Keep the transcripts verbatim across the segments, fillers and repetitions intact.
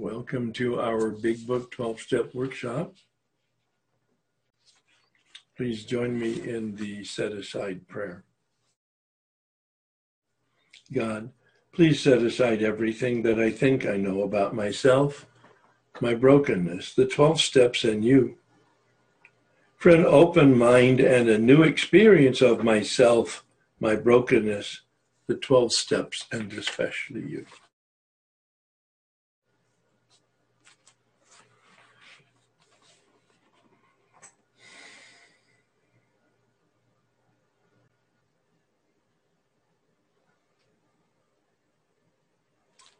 Welcome to our Big Book twelve-Step Workshop. Please join me in the set-aside prayer. God, please set aside everything that I think I know about myself, my brokenness, the twelve steps, and you. For an open mind and a new experience of myself, my brokenness, the twelve steps, and especially you.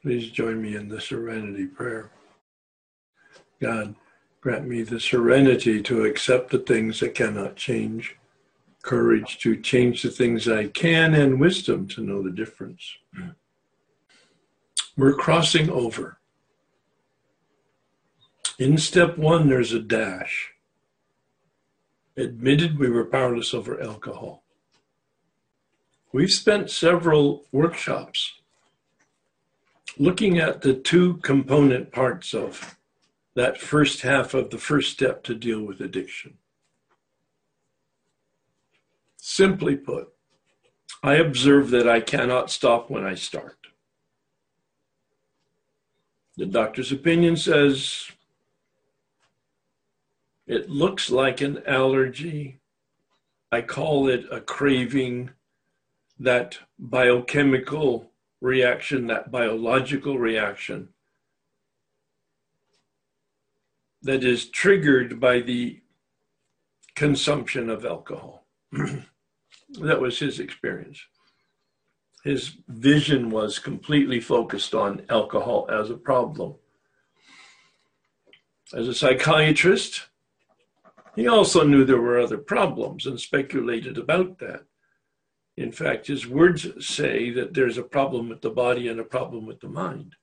Please join me in the serenity prayer. God, grant me the serenity to accept the things that cannot change, courage to change the things I can, and wisdom to know the difference. We're crossing over. In step one, there's a dash. Admitted we were powerless over alcohol. We've spent several workshops looking at the two component parts of that first half of the first step to deal with addiction. Simply put, I observe that I cannot stop when I start. The doctor's opinion says it looks like an allergy. I call it a craving, that biochemical reaction, that biological reaction that is triggered by the consumption of alcohol. That was his experience. His vision was completely focused on alcohol as a problem. As a psychiatrist, he also knew there were other problems and speculated about that. In fact, his words say that there's a problem with the body and a problem with the mind.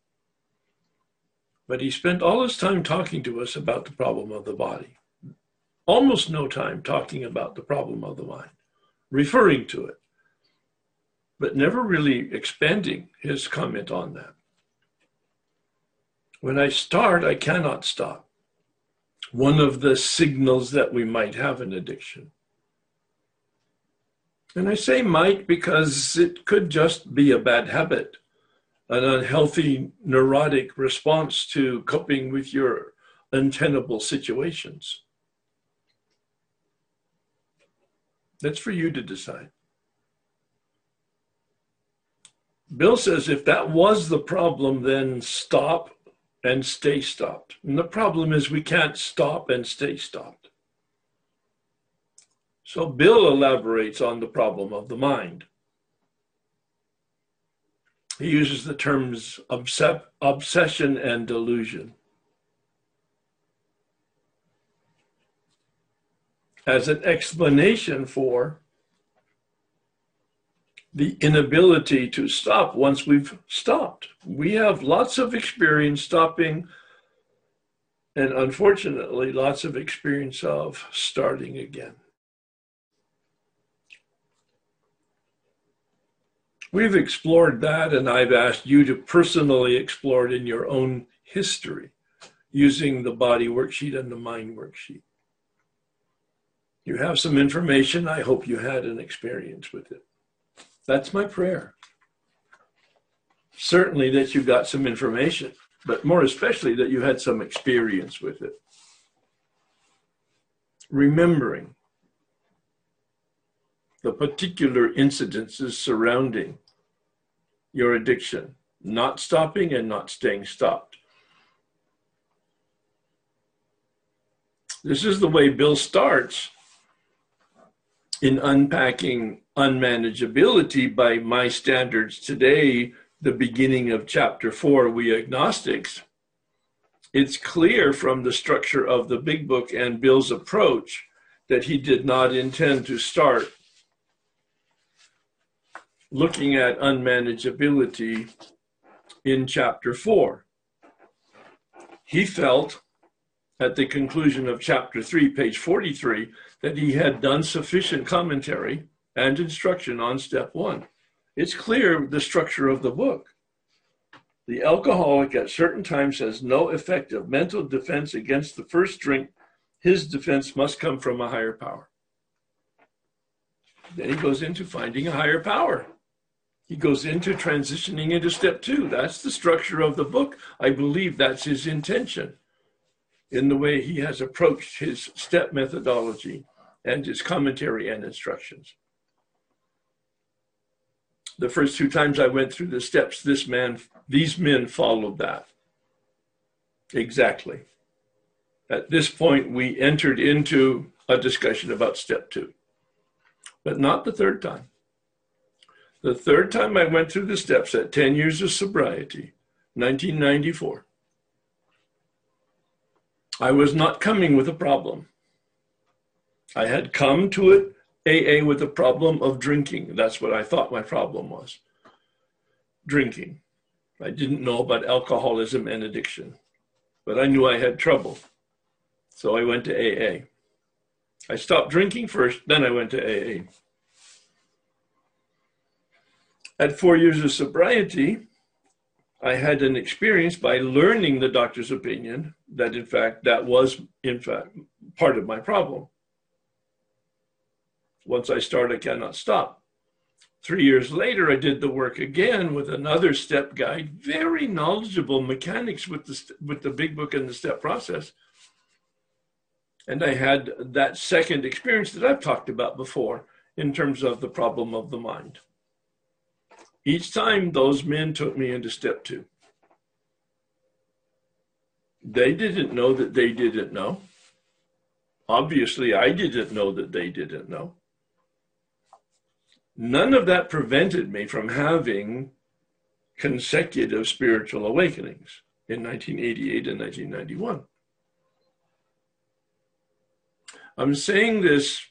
But he spent all his time talking to us about the problem of the body. Almost no time talking about the problem of the mind, referring to it, but never really expanding his comment on that. When I start, I cannot stop. One of the signals that we might have an addiction. And I say might because it could just be a bad habit, an unhealthy, neurotic response to coping with your untenable situations. That's for you to decide. Bill says if that was the problem, then stop and stay stopped. And the problem is we can't stop and stay stopped. So Bill elaborates on the problem of the mind. He uses the terms obsess- obsession and delusion. As an explanation for the inability to stop once we've stopped. We have lots of experience stopping and unfortunately lots of experience of starting again. We've explored that, and I've asked you to personally explore it in your own history using the body worksheet and the mind worksheet. You have some information. I hope you had an experience with it. That's my prayer. Certainly that you got some information, but more especially that you had some experience with it. Remembering the particular incidences surrounding your addiction, not stopping and not staying stopped. This is the way Bill starts in unpacking unmanageability by my standards today, the beginning of chapter four, We Agnostics. It's clear from the structure of the Big Book and Bill's approach that he did not intend to start looking at unmanageability in chapter four. He felt at the conclusion of chapter three, page forty-three, that he had done sufficient commentary and instruction on step one. It's clear the structure of the book. The alcoholic at certain times has no effective mental defense against the first drink. His defense must come from a higher power. Then he goes into finding a higher power. He goes into transitioning into step two. That's the structure of the book. I believe that's his intention in the way he has approached his step methodology and his commentary and instructions. The first two times I went through the steps, this man, these men followed that. Exactly. At this point, we entered into a discussion about step two, but not the third time. The third time I went through the steps at ten years of sobriety, nineteen ninety-four, I was not coming with a problem. I had come to it, A A, with a problem of drinking. That's what I thought my problem was, drinking. I didn't know about alcoholism and addiction, but I knew I had trouble. So I went to A A. I stopped drinking first, then I went to A A. At four years of sobriety, I had an experience by learning the doctor's opinion that in fact, that was in fact part of my problem. Once I start, I cannot stop. Three years later, I did the work again with another step guide, very knowledgeable mechanics with the, with the big book and the step process. And I had that second experience that I've talked about before in terms of the problem of the mind. Each time those men took me into step two. They didn't know that they didn't know. Obviously, I didn't know that they didn't know. None of that prevented me from having consecutive spiritual awakenings in nineteen eighty-eight and nineteen ninety-one. I'm saying this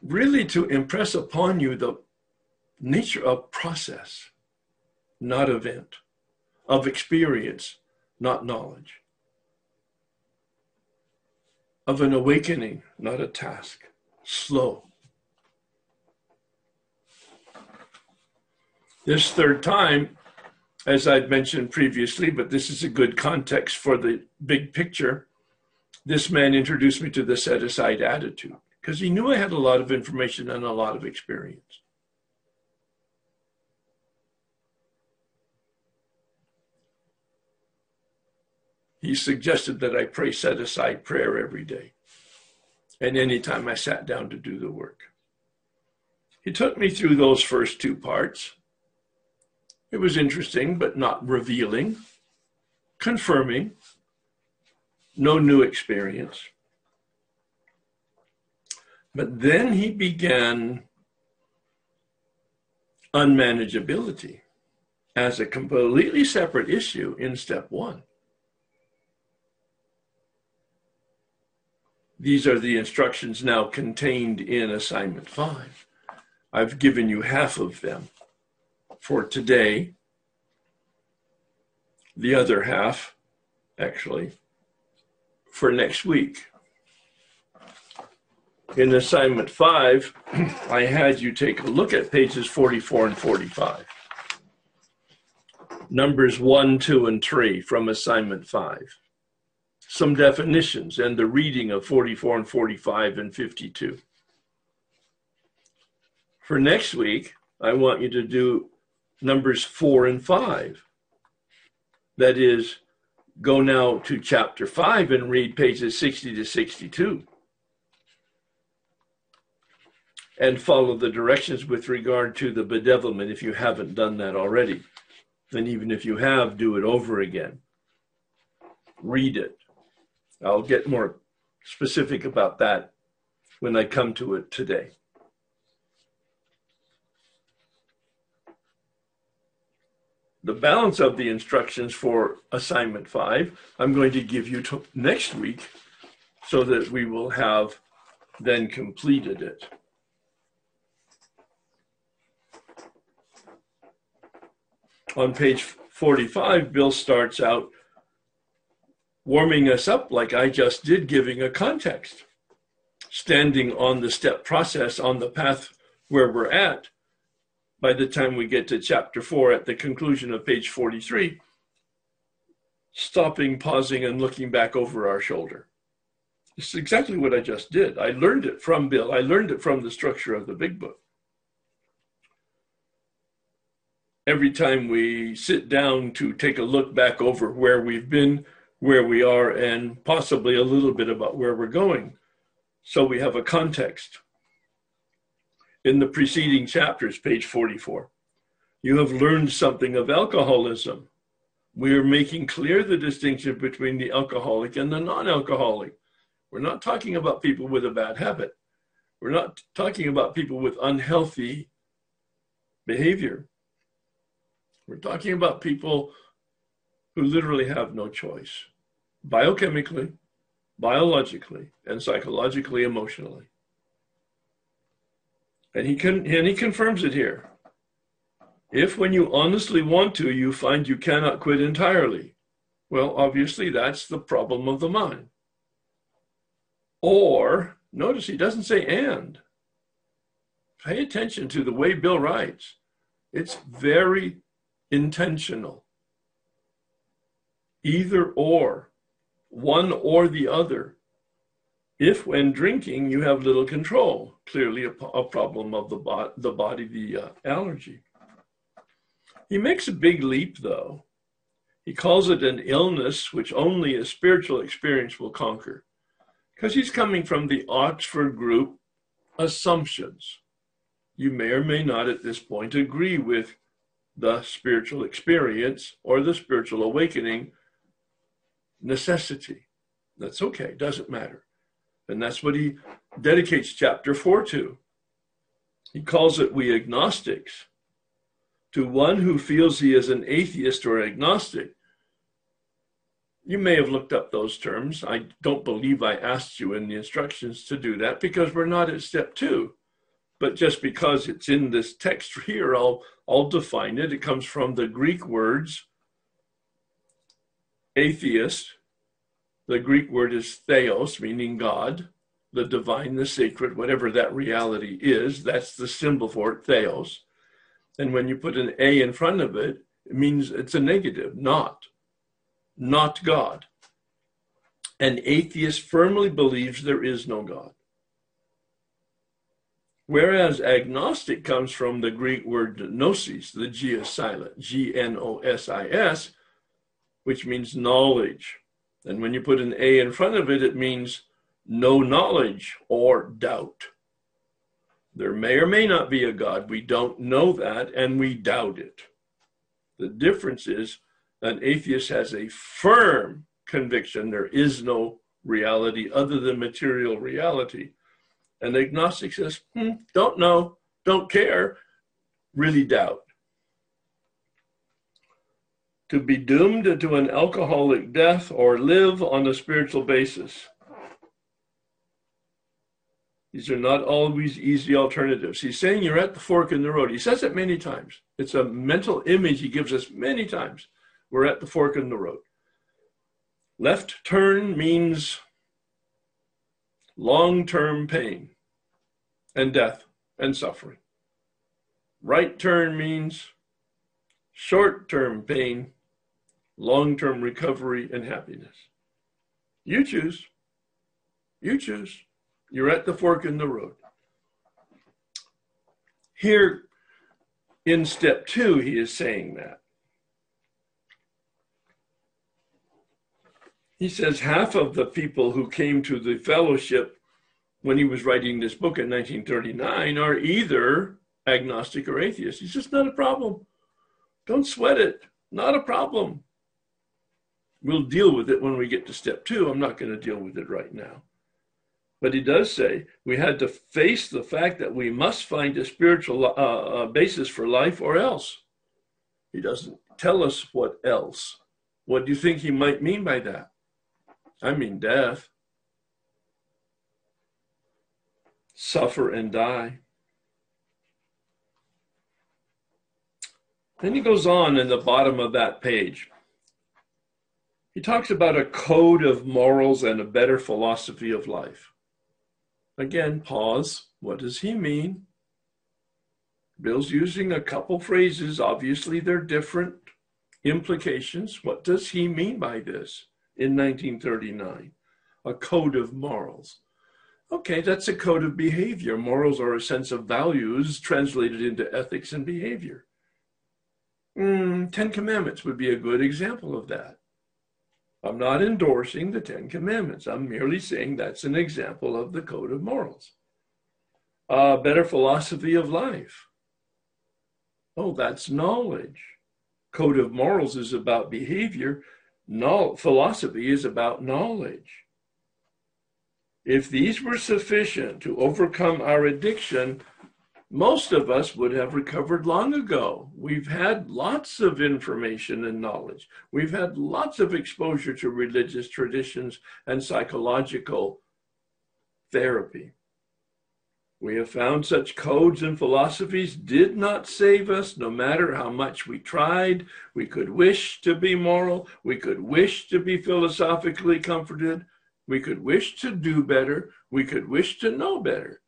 really to impress upon you the nature of process, not event, of experience, not knowledge, of an awakening, not a task, slow. This third time, as I've mentioned previously, but this is a good context for the big picture, this man introduced me to the set-aside attitude because he knew I had a lot of information and a lot of experience. He suggested that I pray set-aside prayer every day and anytime I sat down to do the work. He took me through those first two parts. It was interesting, but not revealing, confirming, no new experience. But then he began unmanageability as a completely separate issue in step one. These are the instructions now contained in assignment five. I've given you half of them for today. The other half, actually, for next week. In assignment five, I had you take a look at pages forty-four and forty-five. Numbers one, two, and three from assignment five. Some definitions and the reading of forty-four and forty-five and fifty-two. For next week, I want you to do numbers four and five. That is, go now to chapter five and read pages sixty to sixty-two. And follow the directions with regard to the bedevilment if you haven't done that already. And even if you have, do it over again. Read it. I'll get more specific about that when I come to it today. The balance of the instructions for assignment five, I'm going to give you to next week so that we will have then completed it. On page forty-five, Bill starts out warming us up like I just did, giving a context, standing on the step process on the path where we're at, by the time we get to chapter four at the conclusion of page forty-three, stopping, pausing, and looking back over our shoulder. It's exactly what I just did. I learned it from Bill. I learned it from the structure of the Big Book. Every time we sit down to take a look back over where we've been, where we are, and possibly a little bit about where we're going, so we have a context. In the preceding chapters, page forty-four, you have learned something of alcoholism. We are making clear the distinction between the alcoholic and the non-alcoholic. We're not talking about people with a bad habit. We're not talking about people with unhealthy behavior. We're talking about people who literally have no choice, biochemically, biologically, and psychologically, emotionally. And he can, and he confirms it here. If when you honestly want to, you find you cannot quit entirely, well, obviously that's the problem of the mind. Or, notice he doesn't say and. Pay attention to the way Bill writes. It's very intentional. Either or, one or the other. If when drinking, you have little control, clearly a, a problem of the, bo- the body, the uh, allergy. He makes a big leap, though. He calls it an illness, which only a spiritual experience will conquer, because he's coming from the Oxford group assumptions. You may or may not at this point agree with the spiritual experience or the spiritual awakening necessity. That's okay, doesn't matter. And that's what he dedicates chapter four to. He calls it "We Agnostics." To one who feels he is an atheist or agnostic. You may have looked up those terms. I don't believe I asked you in the instructions to do that because we're not at step two. But just because it's in this text here, I'll, I'll define it. It comes from the Greek words atheist. The Greek word is theos, meaning God, the divine, the sacred, whatever that reality is. That's the symbol for it, theos. And when you put an A in front of it, it means it's a negative, not, not God. An atheist firmly believes there is no God. Whereas agnostic comes from the Greek word gnosis, the G is silent, G N O S I S, which means knowledge. And when you put an A in front of it, it means no knowledge or doubt. There may or may not be a God. We don't know that, and we doubt it. The difference is an atheist has a firm conviction there is no reality other than material reality. An agnostic says, hmm, don't know, don't care, really doubt. To be doomed to an alcoholic death or live on a spiritual basis. These are not always easy alternatives. He's saying you're at the fork in the road. He says it many times. It's a mental image he gives us many times. We're at the fork in the road. Left turn means long-term pain and death and suffering. Right turn means short-term pain, long-term recovery and happiness. You choose. You choose. You're at the fork in the road. Here in step two, he is saying that. He says half of the people who came to the fellowship when he was writing this book in nineteen thirty-nine are either agnostic or atheist. He's just not a problem. Don't sweat it. Not a problem. We'll deal with it when we get to step two. I'm not going to deal with it right now. But he does say we had to face the fact that we must find a spiritual uh, basis for life or else. He doesn't tell us what else. What do you think he might mean by that? I mean death. Suffer and die. Then he goes on in the bottom of that page. He talks about a code of morals and a better philosophy of life. Again, pause. What does he mean? Bill's using a couple phrases. Obviously, they're different implications. What does he mean by this in nineteen thirty-nine? A code of morals. Okay, that's a code of behavior. Morals are a sense of values translated into ethics and behavior. Mm, Ten Commandments would be a good example of that. I'm not endorsing the Ten Commandments. I'm merely saying that's an example of the code of morals. A better philosophy of life. Oh, that's knowledge. Code of morals is about behavior. No, philosophy is about knowledge. If these were sufficient to overcome our addiction, most of us would have recovered long ago. We've had lots of information and knowledge. We've had lots of exposure to religious traditions and psychological therapy. We have found such codes and philosophies did not save us, no matter how much we tried. We could wish to be moral. We could wish to be philosophically comforted. We could wish to do better. We could wish to know better.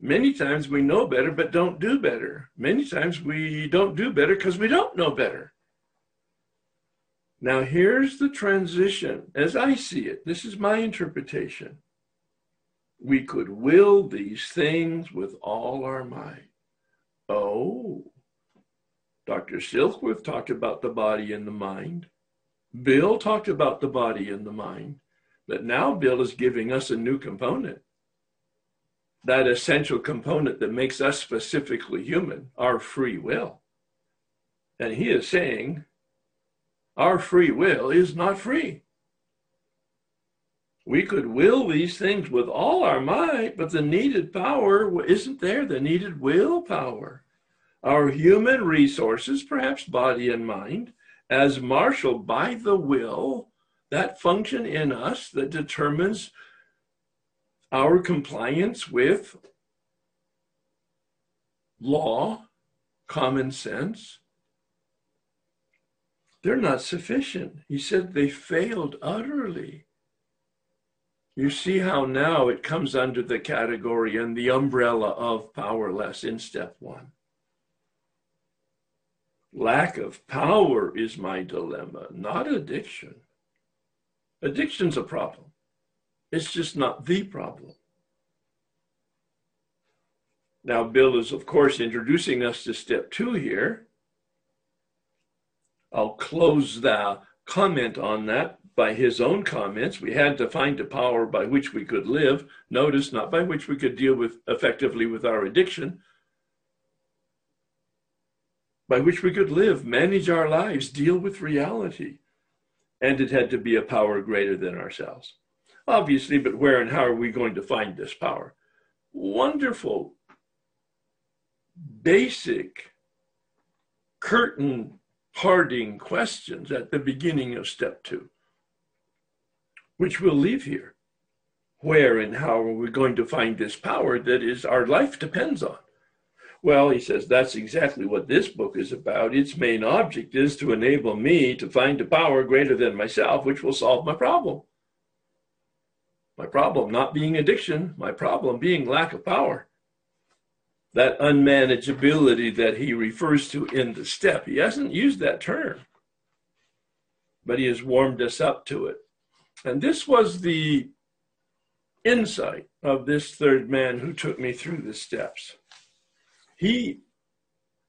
Many times we know better, but don't do better. Many times we don't do better because we don't know better. Now here's the transition as I see it. This is my interpretation. We could will these things with all our might. Oh, Doctor Silkworth talked about the body and the mind. Bill talked about the body and the mind, but now Bill is giving us a new component. That essential component that makes us specifically human, our free will. And he is saying, our free will is not free. We could will these things with all our might, but the needed power isn't there, the needed willpower. Our human resources, perhaps body and mind, as marshaled by the will, that function in us that determines our compliance with law, common sense, they're not sufficient. He said they failed utterly. You see how now it comes under the category and the umbrella of powerless in step one. Lack of power is my dilemma, not addiction. Addiction's a problem. It's just not the problem. Now, Bill is, of course, introducing us to step two here. I'll close the comment on that by his own comments. We had to find a power by which we could live. Notice, not by which we could deal with effectively with our addiction. By which we could live, manage our lives, deal with reality. And it had to be a power greater than ourselves. Obviously, but where and how are we going to find this power? Wonderful, basic, curtain parting questions at the beginning of step two, which we'll leave here. Where and how are we going to find this power that is our life depends on? Well, he says, that's exactly what this book is about. Its main object is to enable me to find a power greater than myself, which will solve my problem. My problem not being addiction, my problem being lack of power. That unmanageability that he refers to in the step. He hasn't used that term, but he has warmed us up to it. And this was the insight of this third man who took me through the steps. He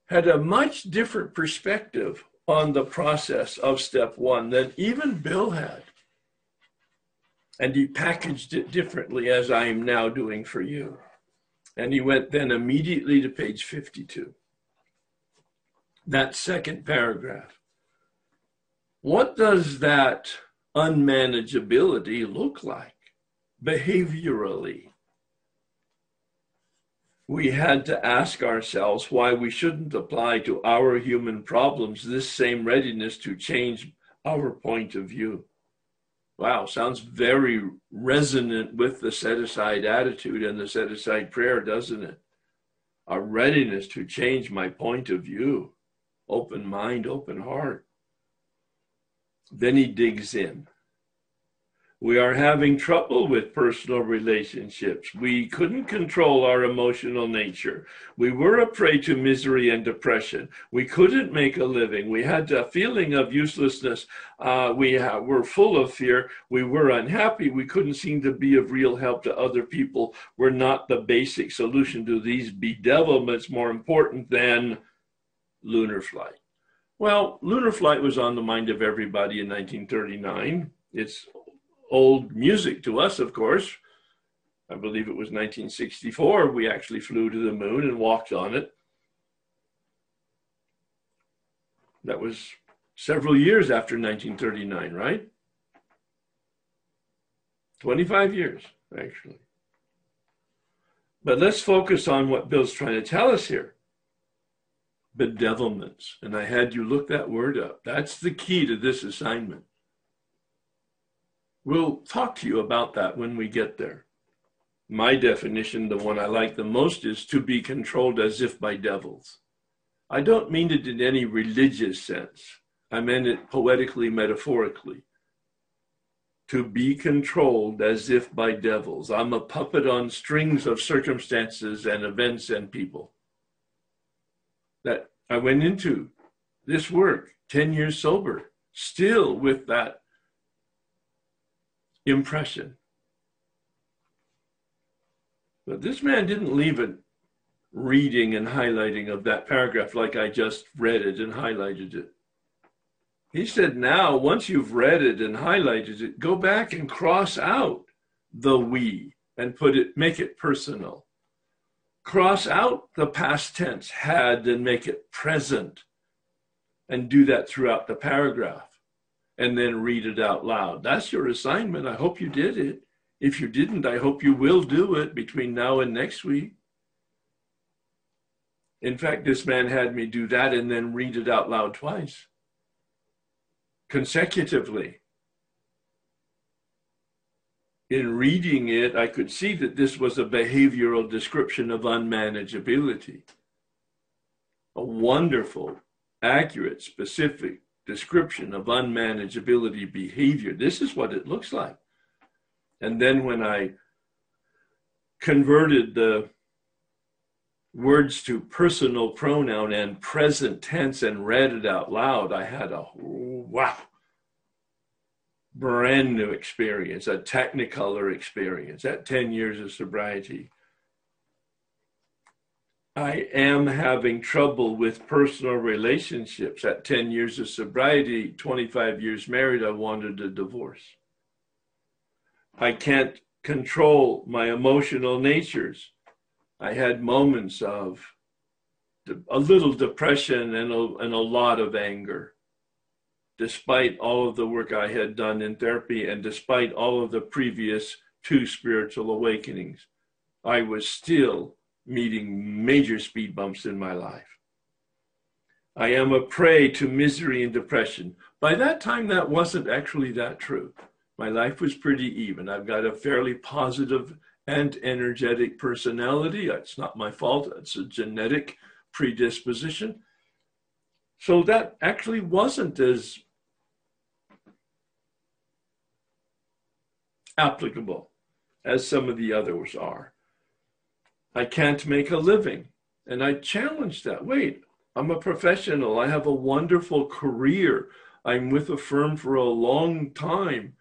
had a much different perspective on the process of step one than even Bill had. And he packaged it differently as I am now doing for you. And he went then immediately to page fifty-two. That second paragraph. What does that unmanageability look like behaviorally? We had to ask ourselves why we shouldn't apply to our human problems this same readiness to change our point of view. Wow, sounds very resonant with the set-aside attitude and the set-aside prayer, doesn't it? A readiness to change my point of view. Open mind, open heart. Then he digs in. We are having trouble with personal relationships. We couldn't control our emotional nature. We were a prey to misery and depression. We couldn't make a living. We had a feeling of uselessness. Uh, we ha- were full of fear. We were unhappy. We couldn't seem to be of real help to other people. We're not the basic solution to these bedevilments, more important than lunar flight. Well, lunar flight was on the mind of everybody in nineteen thirty-nine. It's old music to us, of course. I believe it was nineteen sixty-four, we actually flew to the moon and walked on it. That was several years after nineteen thirty-nine, right? twenty-five years, actually. But let's focus on what Bill's trying to tell us here. Bedevilments. And I had you look that word up. That's the key to this assignment. We'll talk to you about that when we get there. My definition, the one I like the most, is to be controlled as if by devils. I don't mean it in any religious sense. I meant it poetically, metaphorically. To be controlled as if by devils. I'm a puppet on strings of circumstances and events and people. That I went into this work, ten years sober, still with that impression. But this man didn't leave a reading and highlighting of that paragraph like I just read it and highlighted it. He said, now, once you've read it and highlighted it, go back and cross out the we and put it, make it personal. Cross out the past tense, had, and make it present. And do that throughout the paragraph. And then read it out loud. That's your assignment. I hope you did it. If you didn't, I hope you will do it between now and next week. In fact, this man had me do that and then read it out loud twice, consecutively. In reading it, I could see that this was a behavioral description of unmanageability. A wonderful, accurate, specific description of unmanageability behavior. This is what it looks like. And then when I converted the words to personal pronoun and present tense and read it out loud, I had a wow, brand new experience, a technicolor experience at ten years of sobriety. I am having trouble with personal relationships. At ten years of sobriety, twenty-five years married, I wanted a divorce. I can't control my emotional natures. I had moments of a little depression and a, and a lot of anger, despite all of the work I had done in therapy and despite all of the previous two spiritual awakenings. I was still meeting major speed bumps in my life. I am a prey to misery and depression. By that time, that wasn't actually that true. My life was pretty even. I've got a fairly positive and energetic personality. It's not my fault. It's a genetic predisposition. So that actually wasn't as applicable as some of the others are. I can't make a living. And I challenged that. Wait, I'm a professional. I have a wonderful career. I'm with a firm for a long time.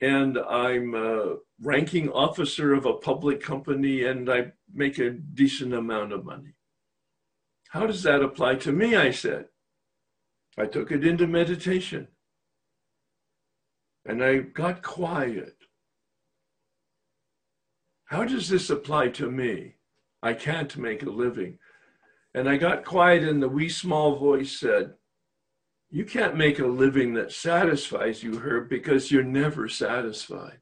And I'm a ranking officer of a public company and I make a decent amount of money. How does that apply to me? I said. I took it into meditation. And I got quiet. How does this apply to me? I can't make a living. And I got quiet and the wee small voice said, you can't make a living that satisfies you, Herb, because you're never satisfied.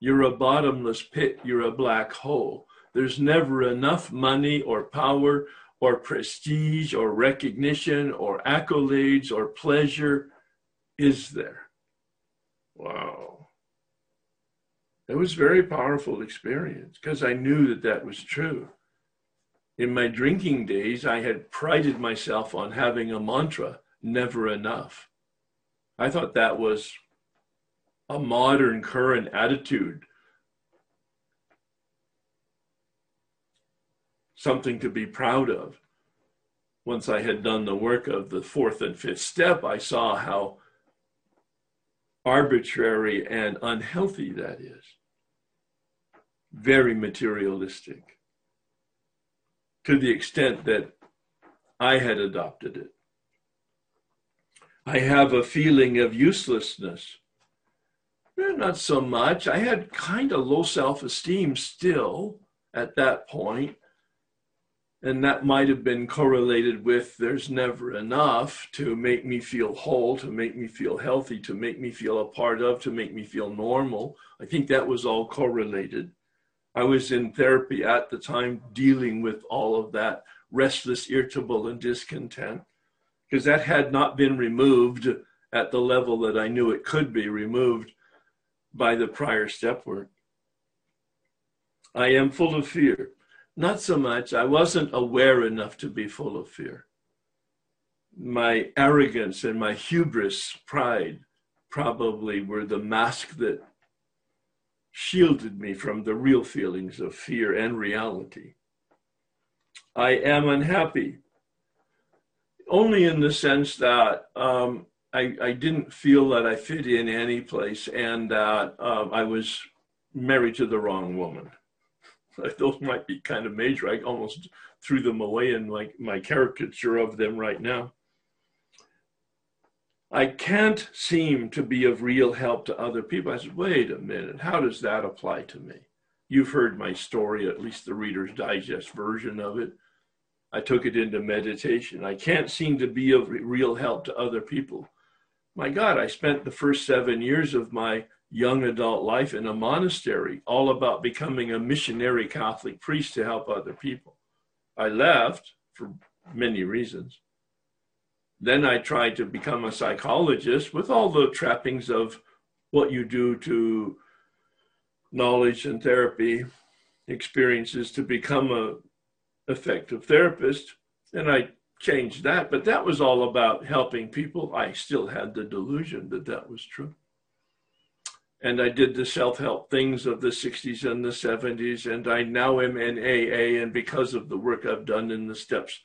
You're a bottomless pit. You're a black hole. There's never enough money or power or prestige or recognition or accolades or pleasure, is there? Wow. It was a very powerful experience because I knew that that was true. In my drinking days, I had prided myself on having a mantra, never enough. I thought that was a modern current attitude, something to be proud of. Once I had done the work of the fourth and fifth step, I saw how arbitrary and unhealthy that is. Very materialistic, to the extent that I had adopted it. I have a feeling of uselessness. Eh, not so much. I had kind of low self-esteem still at that point. And that might have been correlated with there's never enough to make me feel whole, to make me feel healthy, to make me feel a part of, to make me feel normal. I think that was all correlated. I was in therapy at the time dealing with all of that restless, irritable, and discontent, because that had not been removed at the level that I knew it could be removed by the prior step work. I am full of fear. Not so much. I wasn't aware enough to be full of fear. My arrogance and my hubris, pride, probably were the mask that shielded me from the real feelings of fear and reality. I am unhappy, only in the sense that um, I, I didn't feel that I fit in any place, and that uh, I was married to the wrong woman. Those might be kind of major. I almost threw them away in my, my caricature of them right now. I can't seem to be of real help to other people. I said, wait a minute, how does that apply to me? You've heard my story, at least the Reader's Digest version of it. I took it into meditation. I can't seem to be of real help to other people. My God, I spent the first seven years of my young adult life in a monastery, all about becoming a missionary Catholic priest to help other people. I left for many reasons. Then I tried to become a psychologist with all the trappings of what you do to knowledge and therapy experiences to become an effective therapist. And I changed that, but that was all about helping people. I still had the delusion that that was true. And I did the self-help things of the sixties and the seventies, and I now am in A A, and because of the work I've done in the steps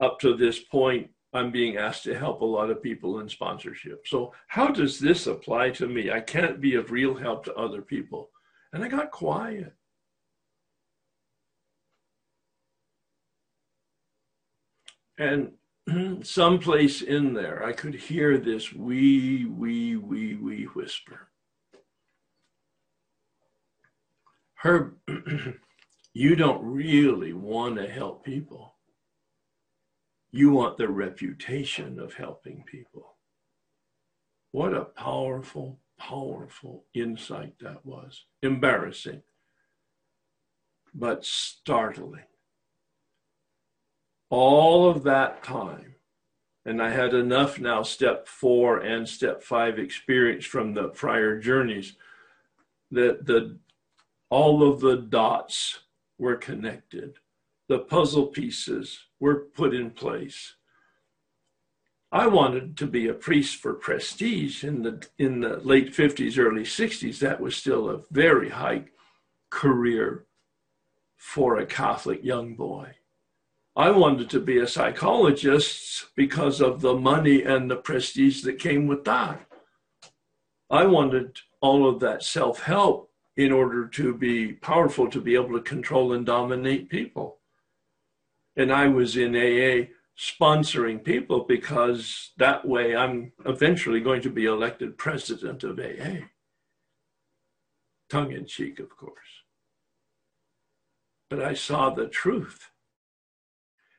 up to this point, I'm being asked to help a lot of people in sponsorship. So how does this apply to me? I can't be of real help to other people. And I got quiet. And someplace in there, I could hear this wee, wee, wee, wee whisper. Herb, you don't really want to help people. You want the reputation of helping people. What a powerful, powerful insight that was. Embarrassing, but startling. All of that time, and I had enough now step four and step five experience from the prior journeys, that the all of the dots were connected. The puzzle pieces were put in place. I wanted to be a priest for prestige in the in the late fifties, early sixties. That was still a very high career for a Catholic young boy. I wanted to be a psychologist because of the money and the prestige that came with that. I wanted all of that self-help in order to be powerful, to be able to control and dominate people. And I was in A A sponsoring people because that way I'm eventually going to be elected president of A A. Tongue in cheek, of course. But I saw the truth.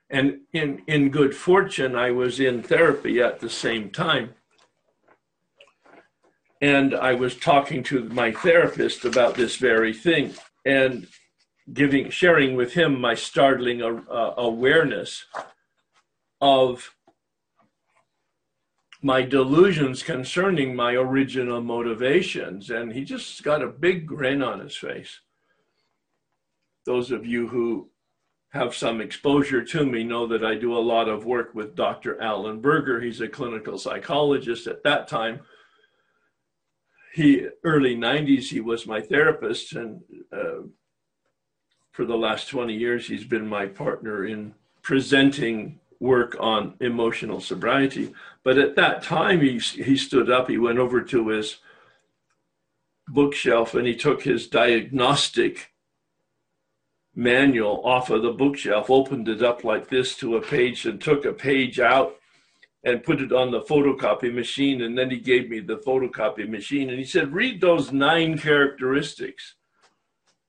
And in, in good fortune, I was in therapy at the same time. And I was talking to my therapist about this very thing and giving, sharing with him my startling uh, awareness of my delusions concerning my original motivations. And he just got a big grin on his face. Those of you who have some exposure to me know that I do a lot of work with Doctor Allen Berger. He's a clinical psychologist at that time. he, early nineties, he was my therapist. And uh, for the last twenty years, he's been my partner in presenting work on emotional sobriety. But at that time, he, he stood up, he went over to his bookshelf and he took his diagnostic manual off of the bookshelf, opened it up like this to a page and took a page out and put it on the photocopy machine. And then he gave me the photocopy machine and he said, read those nine characteristics.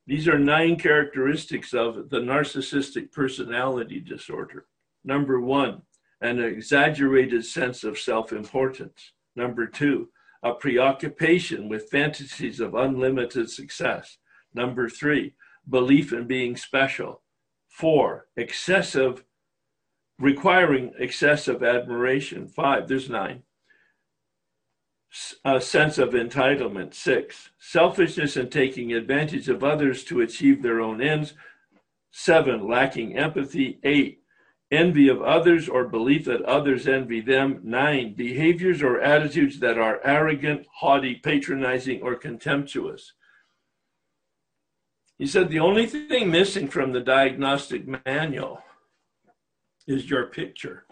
These are nine characteristics of the narcissistic personality disorder. Number one, an exaggerated sense of self-importance. Number two, a preoccupation with fantasies of unlimited success. Number three, belief in being special. Four, excessive, requiring excessive admiration. Five, there's nine. A sense of entitlement. Six, selfishness and taking advantage of others to achieve their own ends. Seven, lacking empathy. Eight, envy of others or belief that others envy them. Nine, behaviors or attitudes that are arrogant, haughty, patronizing, or contemptuous. He said, the only thing missing from the diagnostic manual is your picture.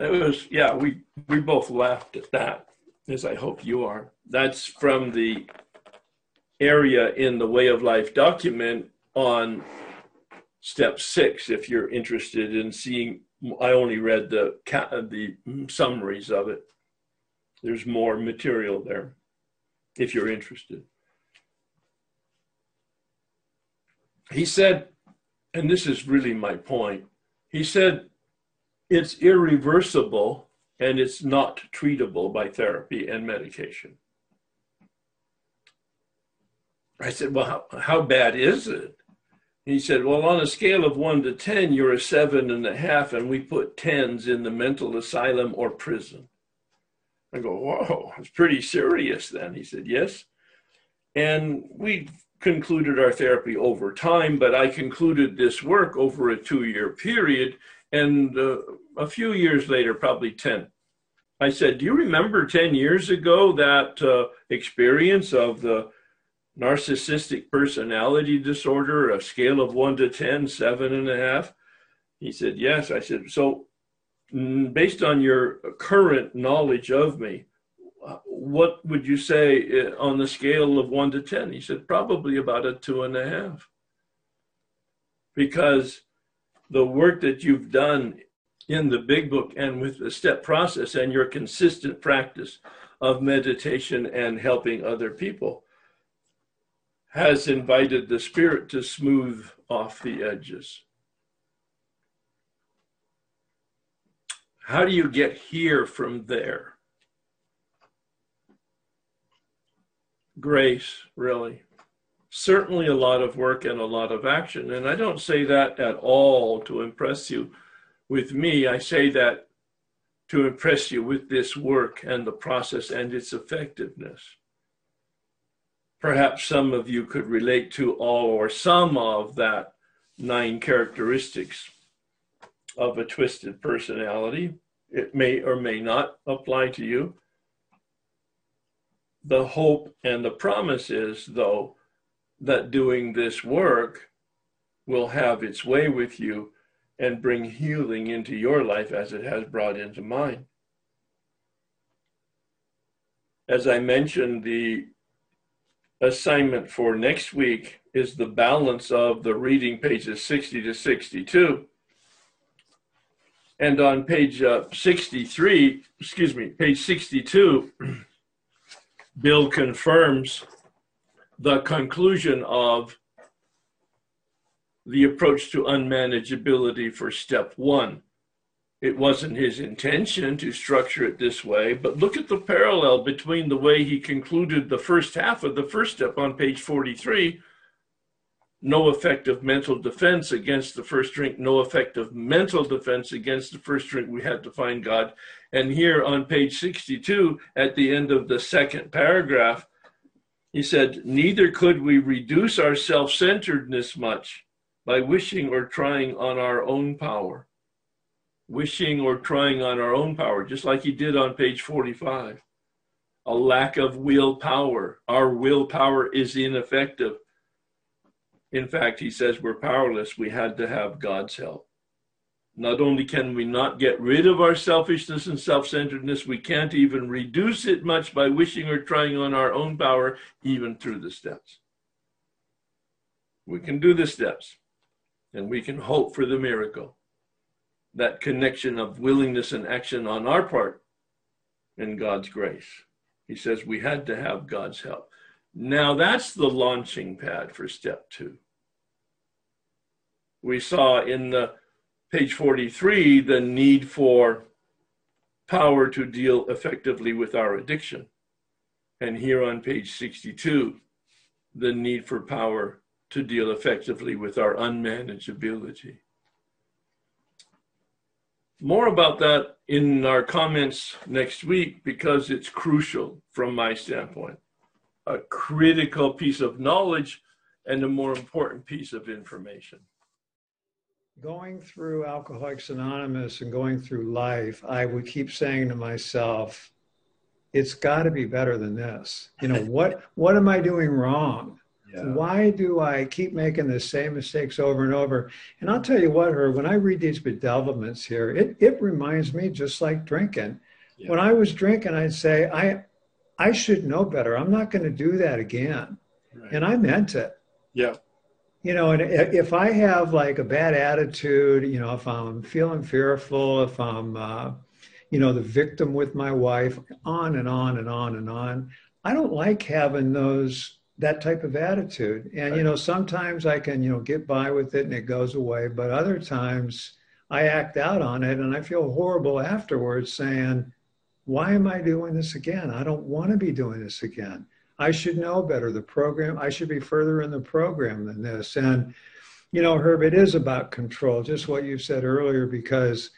It was, yeah, we, we both laughed at that, as I hope you are. That's from the area in the Way of Life document on step six, if you're interested in seeing. I only read the the summaries of it. There's more material there, if you're interested. He said, and this is really my point, he said, it's irreversible and it's not treatable by therapy and medication. I said, well, how, how bad is it? He said, well, on a scale of one to ten, you're a seven and a half, and we put tens in the mental asylum or prison. I go, whoa, it's pretty serious then. He said, yes. And we concluded our therapy over time, but I concluded this work over a two-year period. And uh, a few years later, probably ten, I said, do you remember ten years ago that uh, experience of the narcissistic personality disorder, a scale of one to ten, seven and a half? He said, yes. I said, so based on your current knowledge of me, what would you say on the scale of one to ten? He said, probably about a two and a half. Because the work that you've done in the big book and with the step process and your consistent practice of meditation and helping other people has invited the spirit to smooth off the edges. How do you get here from there? Grace, really. Certainly a lot of work and a lot of action. And I don't say that at all to impress you with me. I say that to impress you with this work and the process and its effectiveness. Perhaps some of you could relate to all or some of that nine characteristics of a twisted personality. It may or may not apply to you. The hope and the promise is, though, that doing this work will have its way with you and bring healing into your life as it has brought into mine. As I mentioned, the assignment for next week is the balance of the reading, pages sixty to sixty-two. And on page uh, sixty-three, excuse me, page sixty-two, Bill confirms the conclusion of the approach to unmanageability for step one. It wasn't his intention to structure it this way, but look at the parallel between the way he concluded the first half of the first step on page forty-three, no effective mental defense against the first drink, no effective mental defense against the first drink, we had to find God. And here on page sixty-two, at the end of the second paragraph, he said, neither could we reduce our self-centeredness much by wishing or trying on our own power. Wishing or trying on our own power, just like he did on page forty-five. a lack of willpower. Our willpower is ineffective. In fact, he says we're powerless. We had to have God's help. Not only can we not get rid of our selfishness and self-centeredness, we can't even reduce it much by wishing or trying on our own power, even through the steps. We can do the steps, and we can hope for the miracle. That connection of willingness and action on our part and God's grace. He says we had to have God's help. Now that's the launching pad for step two. We saw in the page forty-three, the need for power to deal effectively with our addiction. And here on page sixty-two, the need for power to deal effectively with our unmanageability. More about that in our comments next week, because it's crucial from my standpoint, a critical piece of knowledge and a more important piece of information. Going through Alcoholics Anonymous and going through life, I would keep saying to myself, it's got to be better than this. You know, what what am I doing wrong? Yeah. Why do I keep making the same mistakes over and over? And I'll tell you what, Herb, when I read these bedevilments here, it, it reminds me just like drinking. Yeah. When I was drinking, I'd say, I, I should know better. I'm not going to do that again. Right. And I meant it. Yeah. You know, and if I have like a bad attitude, you know, if I'm feeling fearful, if I'm, uh, you know, the victim with my wife, on and on and on and on, I don't like having those, that type of attitude. And, you know, sometimes I can, you know, get by with it and it goes away. But other times I act out on it and I feel horrible afterwards saying, why am I doing this again? I don't want to be doing this again. I should know better. The program, I should be further in the program than this. And, you know, Herb, it is about control, just what you said earlier, because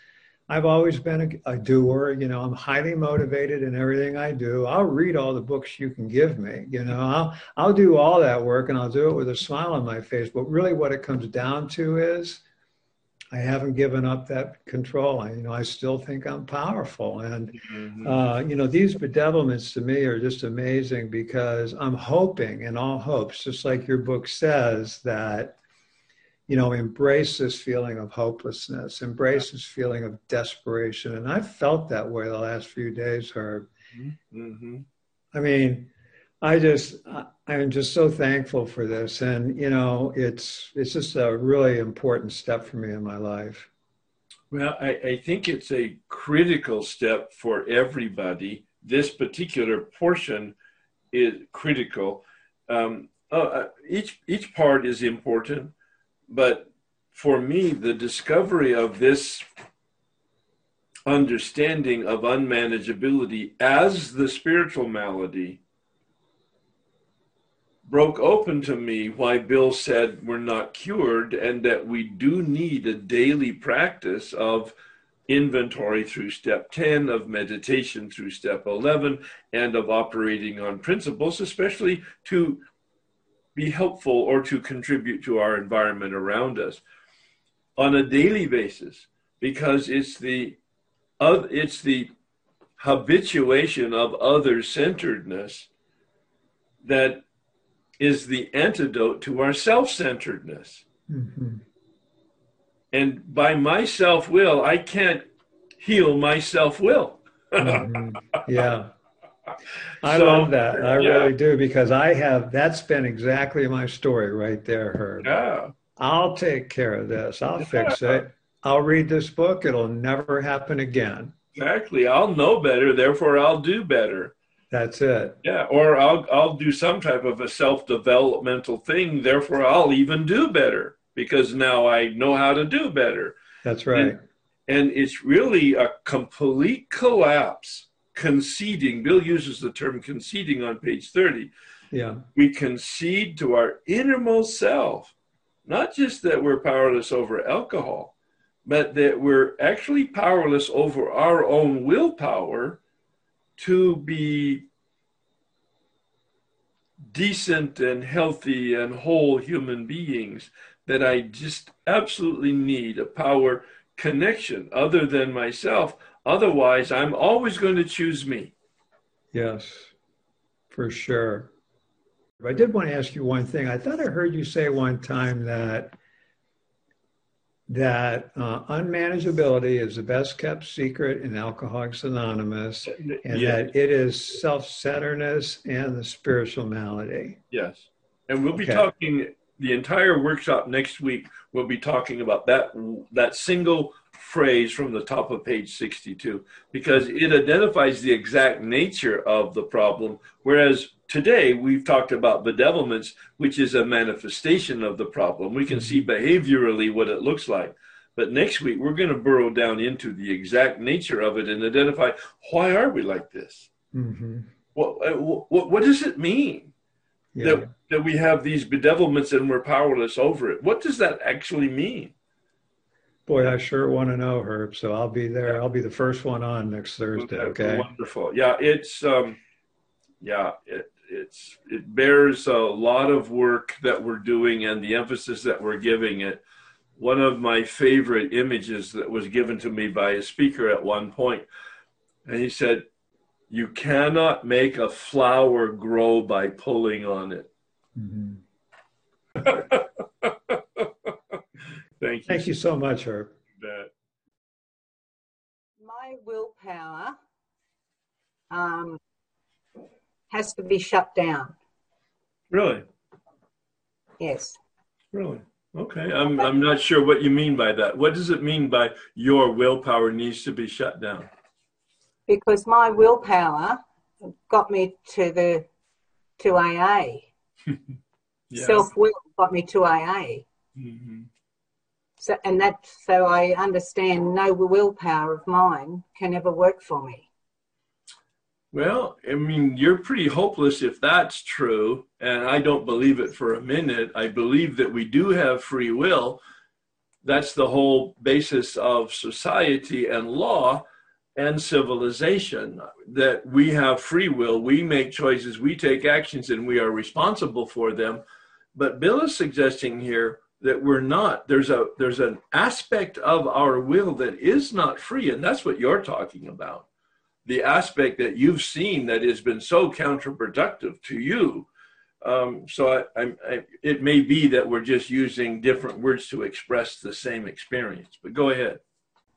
I've always been a, a doer. You know, I'm highly motivated in everything I do. I'll read all the books you can give me. You know, I'll, I'll do all that work and I'll do it with a smile on my face. But really what it comes down to is I haven't given up that control. I, you know, I still think I'm powerful. And, mm-hmm. uh, you know, these bedevilments to me are just amazing, because I'm hoping in all hopes, just like your book says, that, you know, embrace this feeling of hopelessness, embrace this feeling of desperation. And I've felt that way the last few days, Herb. Mm-hmm. I mean, I just, I'm just so thankful for this. And, you know, it's it's just a really important step for me in my life. Well, I, I think it's a critical step for everybody. This particular portion is critical. Um, uh, each each part is important. But for me, the discovery of this understanding of unmanageability as the spiritual malady broke open to me why Bill said we're not cured, and that we do need a daily practice of inventory through step ten, of meditation through step eleven, and of operating on principles, especially to be helpful or to contribute to our environment around us on a daily basis, because it's the, it's the habituation of other-centeredness that is the antidote to our self-centeredness. Mm-hmm. And by my self-will, I can't heal my self-will. Mm-hmm. Yeah. I so, love that. I yeah. really do, because I have, that's been exactly my story right there, Herb. Yeah. I'll take care of this. I'll yeah. fix it. I'll read this book. It'll never happen again. Exactly. I'll know better. Therefore, I'll do better. That's it. Yeah, or I'll I'll do some type of a self-developmental thing, therefore I'll even do better, because now I know how to do better. That's right. And, and it's really a complete collapse, conceding. Bill uses the term conceding on page thirty. Yeah. We concede to our innermost self, not just that we're powerless over alcohol, but that we're actually powerless over our own willpower to be decent and healthy and whole human beings, that I just absolutely need a power connection other than myself. Otherwise, I'm always going to choose me. Yes. For sure. I did want to ask you one thing. I thought I heard you say one time that that uh, unmanageability is the best kept secret in Alcoholics Anonymous, and yes. that it is self-centeredness and the spiritual malady. Yes. And we'll okay. be talking, the entire workshop next week, we'll be talking about that that single phrase from the top of page sixty-two, because it identifies the exact nature of the problem, whereas today we've talked about bedevilments, which is a manifestation of the problem. We can see behaviorally what it looks like. But next week we're going to burrow down into the exact nature of it and identify, why are we like this? Mm-hmm. What, what, what does it mean yeah. that, that we have these bedevilments and we're powerless over it? What does that actually mean? Boy, I sure want to know, Herb. So I'll be there. I'll be the first one on next Thursday. Okay. Wonderful. Yeah, it's um, yeah, it it's it bears a lot of work that we're doing and the emphasis that we're giving it. One of my favorite images that was given to me by a speaker at one point, and he said, "You cannot make a flower grow by pulling on it." Mm-hmm. Thank you. Thank you so much, Herb. My willpower um, has to be shut down. Really? Yes. Really? Okay. I'm I'm not sure what you mean by that. What does it mean by your willpower needs to be shut down? Because my willpower got me to the to A A. yes. Self-will got me to A A. Mm-hmm. So, and that, so I understand no willpower of mine can ever work for me. Well, I mean, you're pretty hopeless if that's true, and I don't believe it for a minute. I believe that we do have free will. That's the whole basis of society and law and civilization, that we have free will. We make choices, we take actions, and we are responsible for them. But Bill is suggesting here that we're not, there's a there's an aspect of our will that is not free, and that's what you're talking about. The aspect that you've seen that has been so counterproductive to you. Um, so I, I, I, it may be that we're just using different words to express the same experience, but go ahead.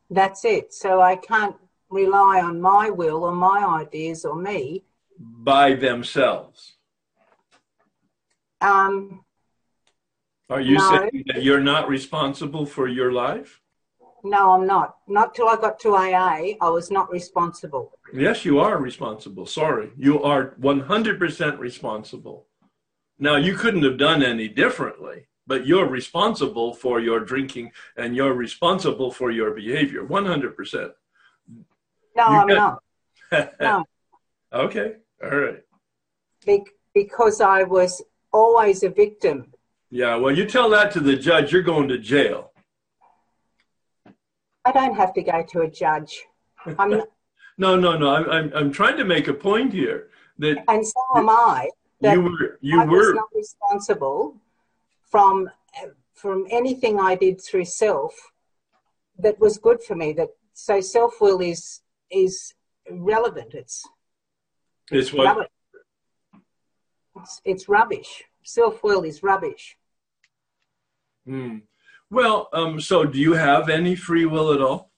That's it. So I can't rely on my will or my ideas or me. By themselves. Um. Are you no. saying that you're not responsible for your life? No, I'm not. Not till I got to A A, I was not responsible. Yes, you are responsible. Sorry. You are one hundred percent responsible. Now, you couldn't have done any differently, but you're responsible for your drinking and you're responsible for your behavior, one hundred percent. No, you I'm got... not. no. Okay. All right. Be- because I was always a victim. Yeah, well, you tell that to the judge, you're going to jail. I don't have to go to a judge. I'm not... no, no, no. I'm, I'm I'm trying to make a point here that, and so am I. That you were, you I were was not responsible from from anything I did through self that was good for me. That so self will is is relevant. It's it's, it's what rubbish. It's, it's rubbish. Self-will is rubbish. Mm. Well, um, so do you have any free will at all?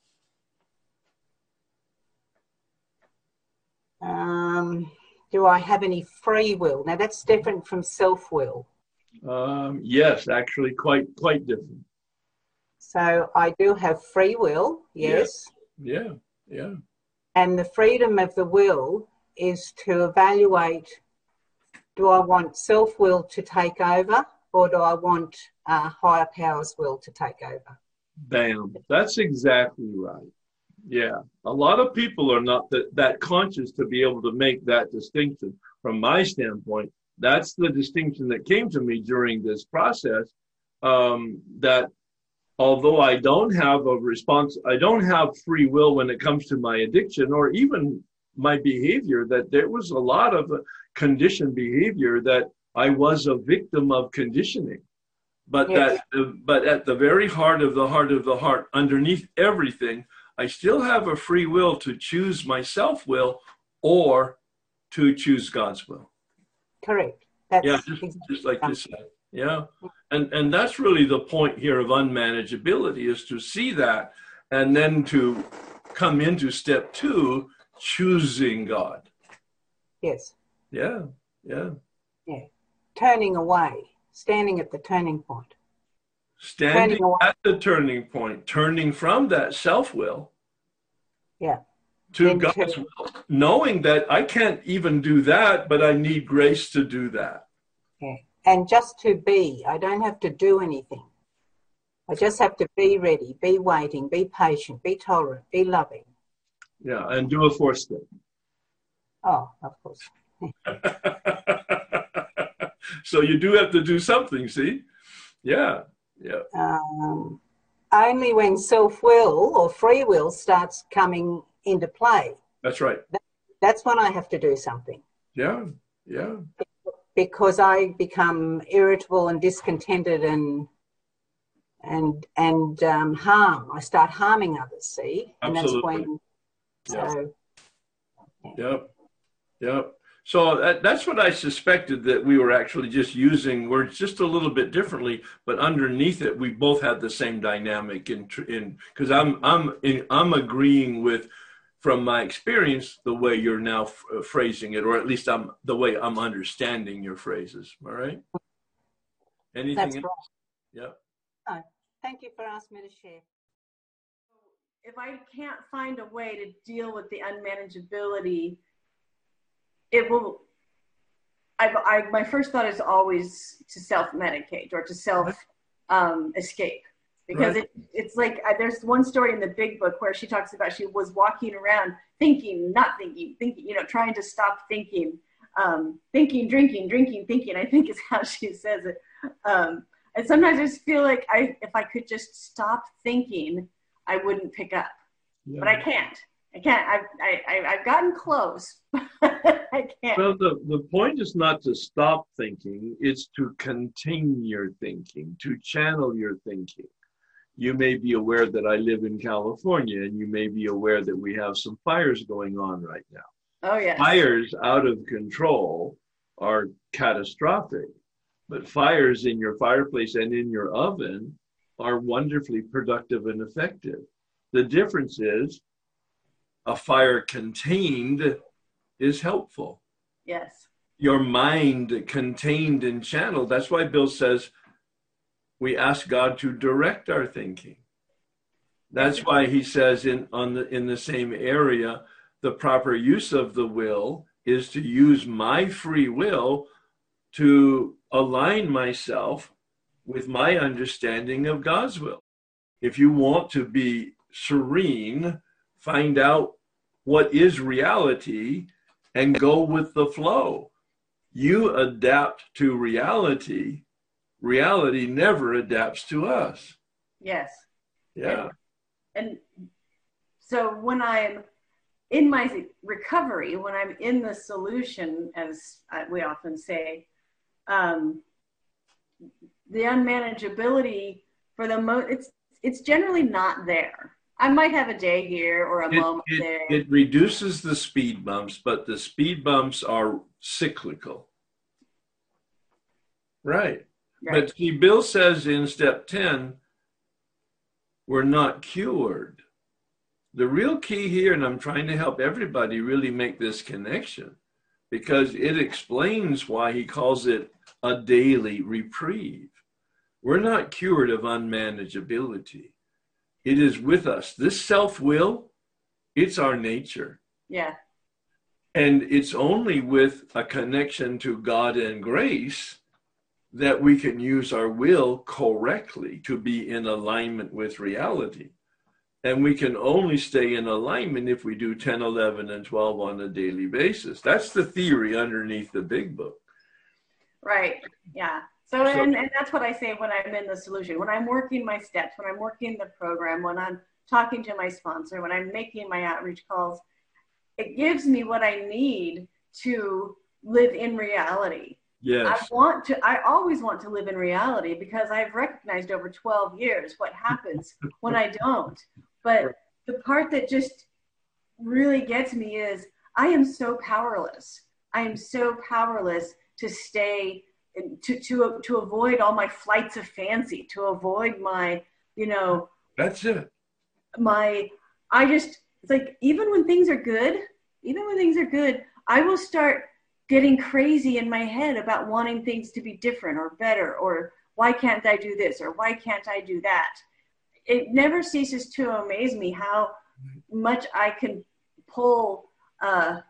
Um, do I have any free will? Now that's different from self-will. Um, yes, actually quite quite different. So I do have free will, yes. yes. Yeah, yeah. And the freedom of the will is to evaluate, do I want self-will to take over, or do I want uh, higher powers' will to take over? Bam. That's exactly right. Yeah. A lot of people are not that, that conscious to be able to make that distinction. From my standpoint, that's the distinction that came to me during this process, um, that although I don't have a response, I don't have free will when it comes to my addiction or even my behavior, that there was a lot of conditioned behavior that I was a victim of conditioning. But yes. that, but at the very heart of the heart of the heart, underneath everything, I still have a free will to choose my self-will or to choose God's will. Correct. That's yeah, just, exactly just like you said. Yeah. And, and that's really the point here of unmanageability, is to see that and then to come into step two, choosing God. Yes. Yeah. Yeah. Yeah. Turning away, standing at the turning point. Standing turning at the turning point, turning from that self-will yeah. to then God's turn. will, knowing that I can't even do that, but I need grace to do that. Yeah. And just to be, I don't have to do anything. I just have to be ready, be waiting, be patient, be tolerant, be loving. Yeah, and do a fourth step. Oh, of course. So you do have to do something, see? Yeah, yeah. Um, only when self-will or free will starts coming into play. That's right. That, that's when I have to do something. Yeah, yeah. Because I become irritable and discontented and and and um, harm. I start harming others, see? And Absolutely. That's when... So, yeah. yeah. Yep, yep. So that, that's what I suspected, that we were actually just using words just a little bit differently, but underneath it, we both had the same dynamic. In in because I'm I'm in, I'm agreeing with, from my experience, the way you're now f- phrasing it, or at least I'm the way I'm understanding your phrases. All right. Anything that's else? Right. Yeah. Oh, thank you for asking me to share. If I can't find a way to deal with the unmanageability, it will, I, I, my first thought is always to self-medicate or to self-escape. Um, because right. it, it's like, I, there's one story in the big book where she talks about she was walking around thinking, not thinking, thinking, you know, trying to stop thinking, um, thinking, drinking, drinking, thinking, I think is how she says it. Um, and sometimes I just feel like I, if I could just stop thinking, I wouldn't pick up, yeah. but I can't. I can't, I've, I, I've gotten close, but I can't. Well, the, the point is not to stop thinking, it's to contain your thinking, to channel your thinking. You may be aware that I live in California, and you may be aware that we have some fires going on right now. Oh, yeah. Fires out of control are catastrophic, but fires in your fireplace and in your oven are wonderfully productive and effective. The difference is, a fire contained is helpful. Yes. Your mind contained and channeled. That's why Bill says we ask God to direct our thinking. That's why he says in on the in the same area, the proper use of the will is to use my free will to align myself with my understanding of God's will. If you want to be serene, find out what is reality and go with the flow. You adapt to reality. Reality never adapts to us. Yes. Yeah. And, and so when I'm in my recovery, when I'm in the solution, as we often say, um, the unmanageability for the mo- it's it's generally not there. I might have a day here or a it, moment it, there. It reduces the speed bumps, but the speed bumps are cyclical. Right. right. But see, Bill says in step ten, we're not cured. The real key here, and I'm trying to help everybody really make this connection, because it explains why he calls it a daily reprieve. We're not cured of unmanageability. It is with us. This self-will, it's our nature. Yeah. And it's only with a connection to God and grace that we can use our will correctly to be in alignment with reality. And we can only stay in alignment if we do ten, eleven, and twelve on a daily basis. That's the theory underneath the big book. Right. Yeah. So, and, and that's what I say when I'm in the solution, when I'm working my steps, when I'm working the program, when I'm talking to my sponsor, when I'm making my outreach calls, it gives me what I need to live in reality. Yes. I want to, I always want to live in reality, because I've recognized over twelve years what happens when I don't. But the part that just really gets me is I am so powerless. I am so powerless to stay, to, to, to avoid all my flights of fancy, to avoid my, you know, that's it. My, I just, it's like, even when things are good, even when things are good, I will start getting crazy in my head about wanting things to be different or better, or why can't I do this? Or why can't I do that? It never ceases to amaze me how much I can pull, uh,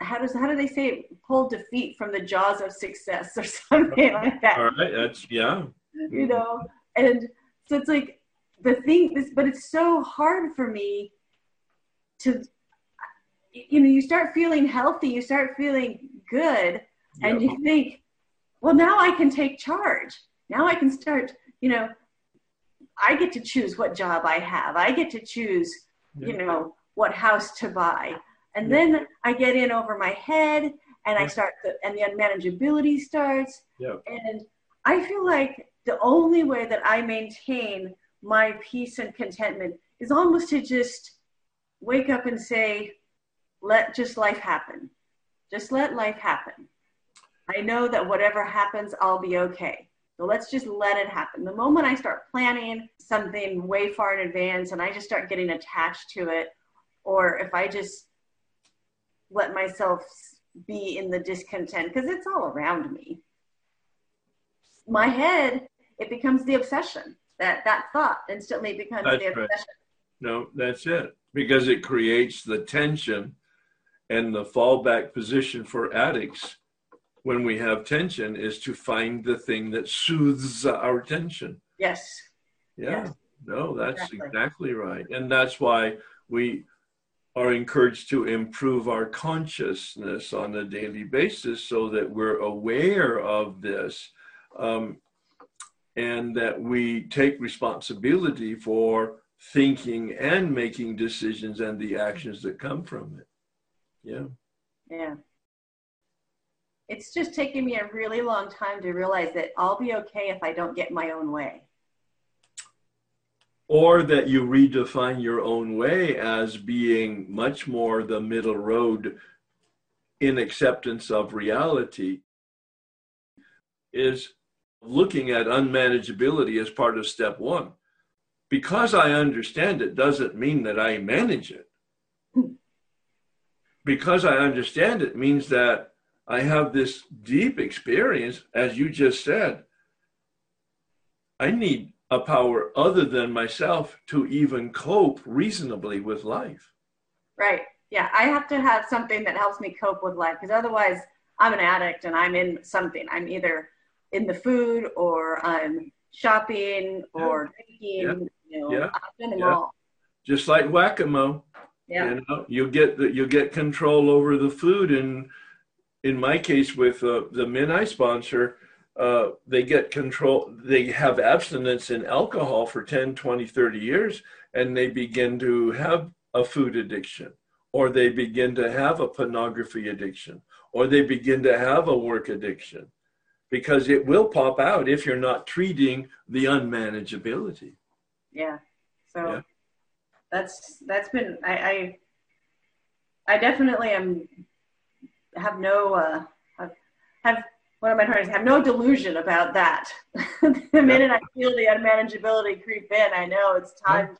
how does, how do they say it? Pull defeat from the jaws of success or something like that. All right. That's, yeah. You know, and so it's like the thing, this, but it's so hard for me to, you know, you start feeling healthy, you start feeling good, and yeah. you think, well, now I can take charge. Now I can start, you know, I get to choose what job I have. I get to choose, yeah. you know, what house to buy. And yeah. then I get in over my head and yeah. I start, the, and the unmanageability starts. Yeah. And I feel like the only way that I maintain my peace and contentment is almost to just wake up and say, let just life happen. Just let life happen. I know that whatever happens, I'll be okay. So let's just let it happen. The moment I start planning something way far in advance and I just start getting attached to it, or if I just let myself be in the discontent, because it's all around me, my head, it becomes the obsession. That that thought instantly becomes that's the obsession. Right. No, that's it. Because it creates the tension and the fallback position for addicts when we have tension is to find the thing that soothes our tension. Yes. Yeah. Yes. No, that's exactly. exactly right. And that's why we are encouraged to improve our consciousness on a daily basis so that we're aware of this um, and that we take responsibility for thinking and making decisions and the actions that come from it. Yeah. Yeah. It's just taken me a really long time to realize that I'll be okay if I don't get my own way. Or that you redefine your own way as being much more the middle road in acceptance of reality, is looking at unmanageability as part of step one. Because I understand it doesn't mean that I manage it. Because I understand it means that I have this deep experience, as you just said. I need a power other than myself to even cope reasonably with life. Right. Yeah. I have to have something that helps me cope with life, because otherwise I'm an addict and I'm in something. I'm either in the food or I'm shopping or yeah. drinking. Yeah. You know, yeah. I'm in them yeah. all. Just like whack-a-mole. Yeah. You know, you get the, you get control over the food, and in my case with uh, the men I sponsor, uh, they get control, they have abstinence in alcohol for ten, twenty, thirty years, and they begin to have a food addiction, or they begin to have a pornography addiction, or they begin to have a work addiction, because it will pop out if you're not treating the unmanageability. Yeah. So yeah. that's, that's been, I, I, I definitely am, have no, uh, have, have, what am I trying to say? Have no delusion about that. The minute I feel the unmanageability creep in, I know it's time yeah. to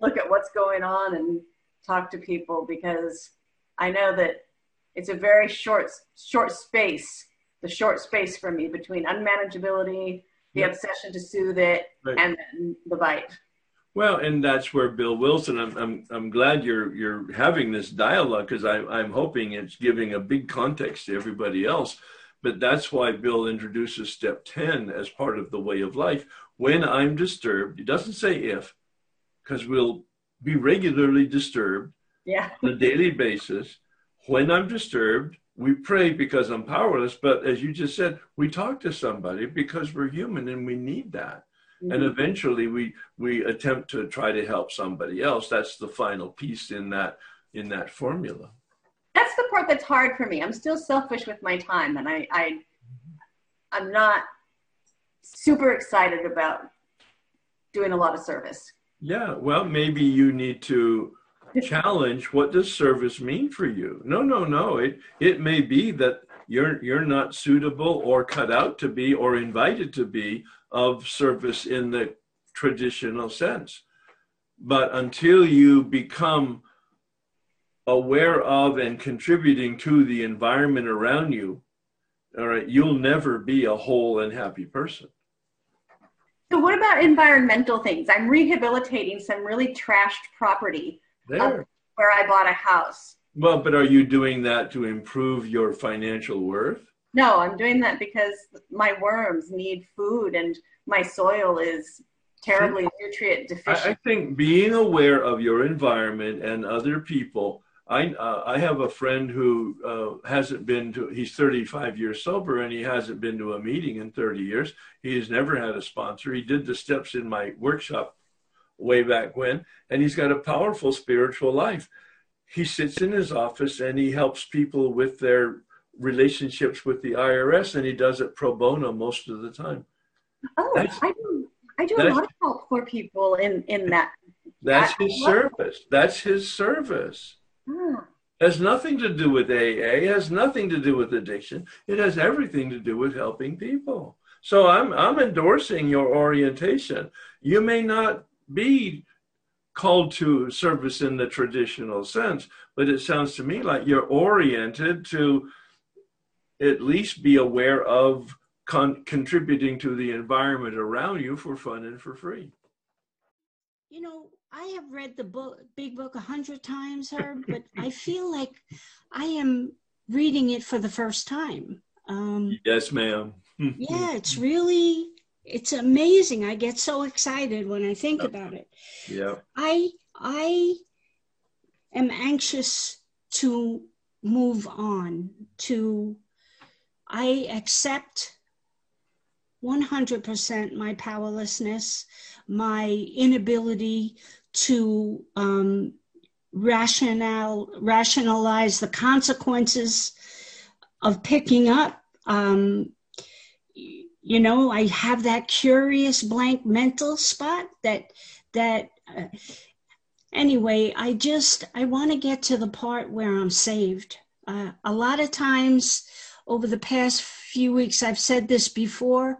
look at what's going on and talk to people, because I know that it's a very short, short space, the short space for me between unmanageability, the yeah. obsession to soothe it, right. and then the bite. Well, and that's where Bill Wilson, I'm I'm, I'm glad you're you're having this dialogue, because I'm I'm hoping it's giving a big context to everybody else. But that's why Bill introduces step ten as part of the way of life. When I'm disturbed, he doesn't say if, because we'll be regularly disturbed yeah. on a daily basis. When I'm disturbed, we pray because I'm powerless. But as you just said, we talk to somebody because we're human and we need that. And eventually we we attempt to try to help somebody else. That's the final piece in that in that formula. That's the part that's hard for me. I'm still selfish with my time, and I, I I'm not super excited about doing a lot of service. Yeah, well, maybe you need to challenge, what does service mean for you? No, no, no. It it may be that you're, you're not suitable or cut out to be or invited to be of service in the traditional sense. But until you become aware of and contributing to the environment around you, all right, you'll never be a whole and happy person. So what about environmental things? I'm rehabilitating some really trashed property there, where I bought a house. Well, but are you doing that to improve your financial worth? No, I'm doing that because my worms need food and my soil is terribly nutrient deficient. I, I think being aware of your environment and other people. I uh, I have a friend who uh, hasn't been to, he's thirty-five years sober and he hasn't been to a meeting in thirty years. He has never had a sponsor. He did the steps in my workshop way back when, and he's got a powerful spiritual life. He sits in his office and he helps people with their relationships with the I R S, and he does it pro bono most of the time. Oh, that's, I do, I do a lot of help for people in, in that. That's that, his service. That's his service. Hmm. Has nothing to do with A A, has nothing to do with addiction. It has everything to do with helping people. So I'm I'm endorsing your orientation. You may not be called to service in the traditional sense, but it sounds to me like you're oriented to at least be aware of con- contributing to the environment around you for fun and for free. You know, I have read the book, Big Book a hundred times, Herb, but I feel like I am reading it for the first time. Um, yes, ma'am. Yeah, it's really, it's amazing. I get so excited when I think about it. Yeah. I I am anxious to move on, to, I accept one hundred percent my powerlessness, my inability to um, rational, rationalize the consequences of picking up. Um, you know, I have that curious blank mental spot that, that uh, anyway, I just, I want to get to the part where I'm saved. Uh, a lot of times over the past few weeks, I've said this before,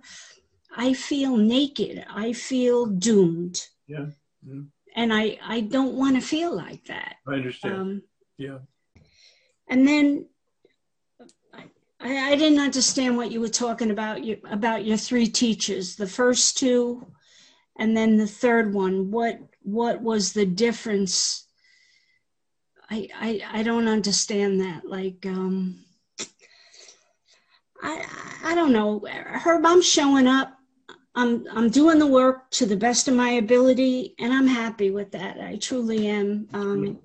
I feel naked. I feel doomed. Yeah. yeah. And I, I don't want to feel like that. I understand. Um, yeah. And then I, I didn't understand what you were talking about, you, about your three teachers, the first two, and then the third one. What what was the difference? I I, I don't understand that. Like, um, I I don't know. Herb, I'm showing up. I'm I'm doing the work to the best of my ability, and I'm happy with that. I truly am. Um,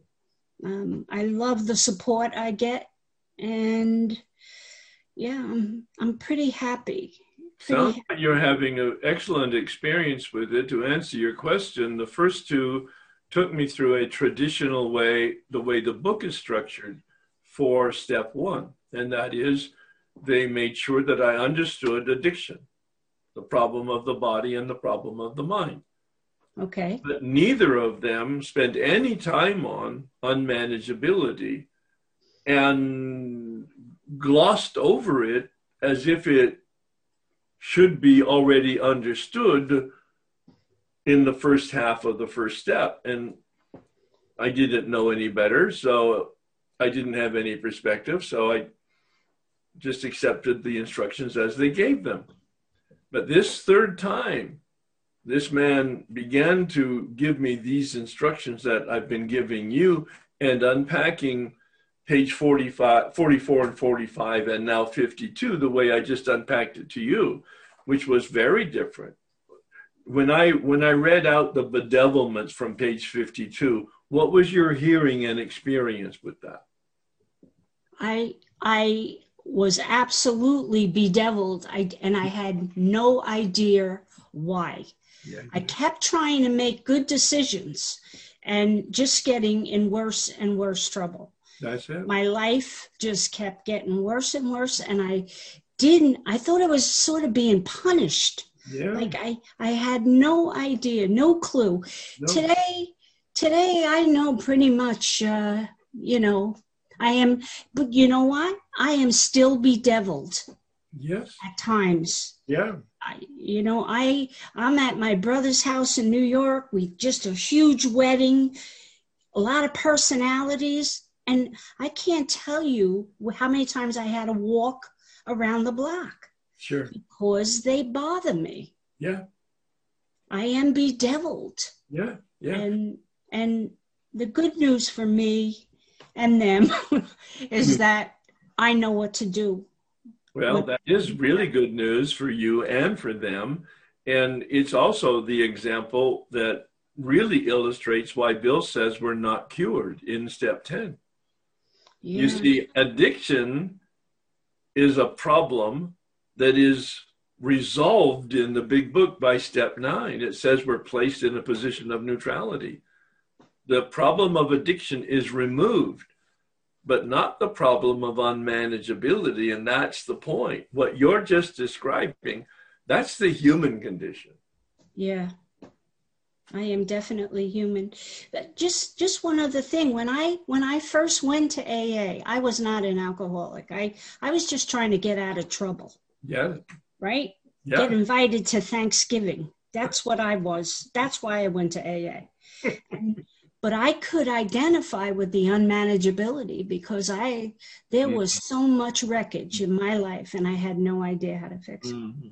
um, I love the support I get, and yeah, I'm I'm pretty happy. Pretty Sounds happy. Like you're having an excellent experience with it. To answer your question, the first two took me through a traditional way, the way the book is structured for step one, and that is they made sure that I understood addiction, the problem of the body and the problem of the mind. Okay. But neither of them spent any time on unmanageability and glossed over it as if it should be already understood in the first half of the first step. And I didn't know any better, so I didn't have any perspective, so I just accepted the instructions as they gave them. But this third time, this man began to give me these instructions that I've been giving you, and unpacking page forty-five, forty-four and forty-five, and now fifty-two, the way I just unpacked it to you, which was very different. When I, when I read out the bedevilments from page fifty-two, what was your hearing and experience with that? I, I, was absolutely bedeviled, I, and I had no idea why. Yeah, yeah. I kept trying to make good decisions and just getting in worse and worse trouble. That's it. My life just kept getting worse and worse, and I didn't, I thought I was sort of being punished. Yeah. Like I, I had no idea, no clue. No. Today, today I know pretty much, uh, you know, I am, but you know what? I am still bedeviled. Yes. At times. Yeah. I, you know, I, I'm at my brother's house in New York with just a huge wedding, a lot of personalities. And I can't tell you how many times I had to walk around the block. Sure. Because they bother me. Yeah. I am bedeviled. Yeah. Yeah. And, and the good news for me and them is that I know what to do. Well, that is really good news for you and for them. And it's also the example that really illustrates why Bill says we're not cured in step ten. Yeah. You see, addiction is a problem that is resolved in the big book by step nine. It says we're placed in a position of neutrality. The problem of addiction is removed, but not the problem of unmanageability. And that's the point. What you're just describing, that's the human condition. Yeah, I am definitely human. But just just one other thing. When I when I first went to A A, I was not an alcoholic. I, I was just trying to get out of trouble. Yeah. Right? Yeah. Get invited to Thanksgiving. That's what I was. That's why I went to A A. But I could identify with the unmanageability because I there was so much wreckage in my life and I had no idea how to fix it. Mm-hmm.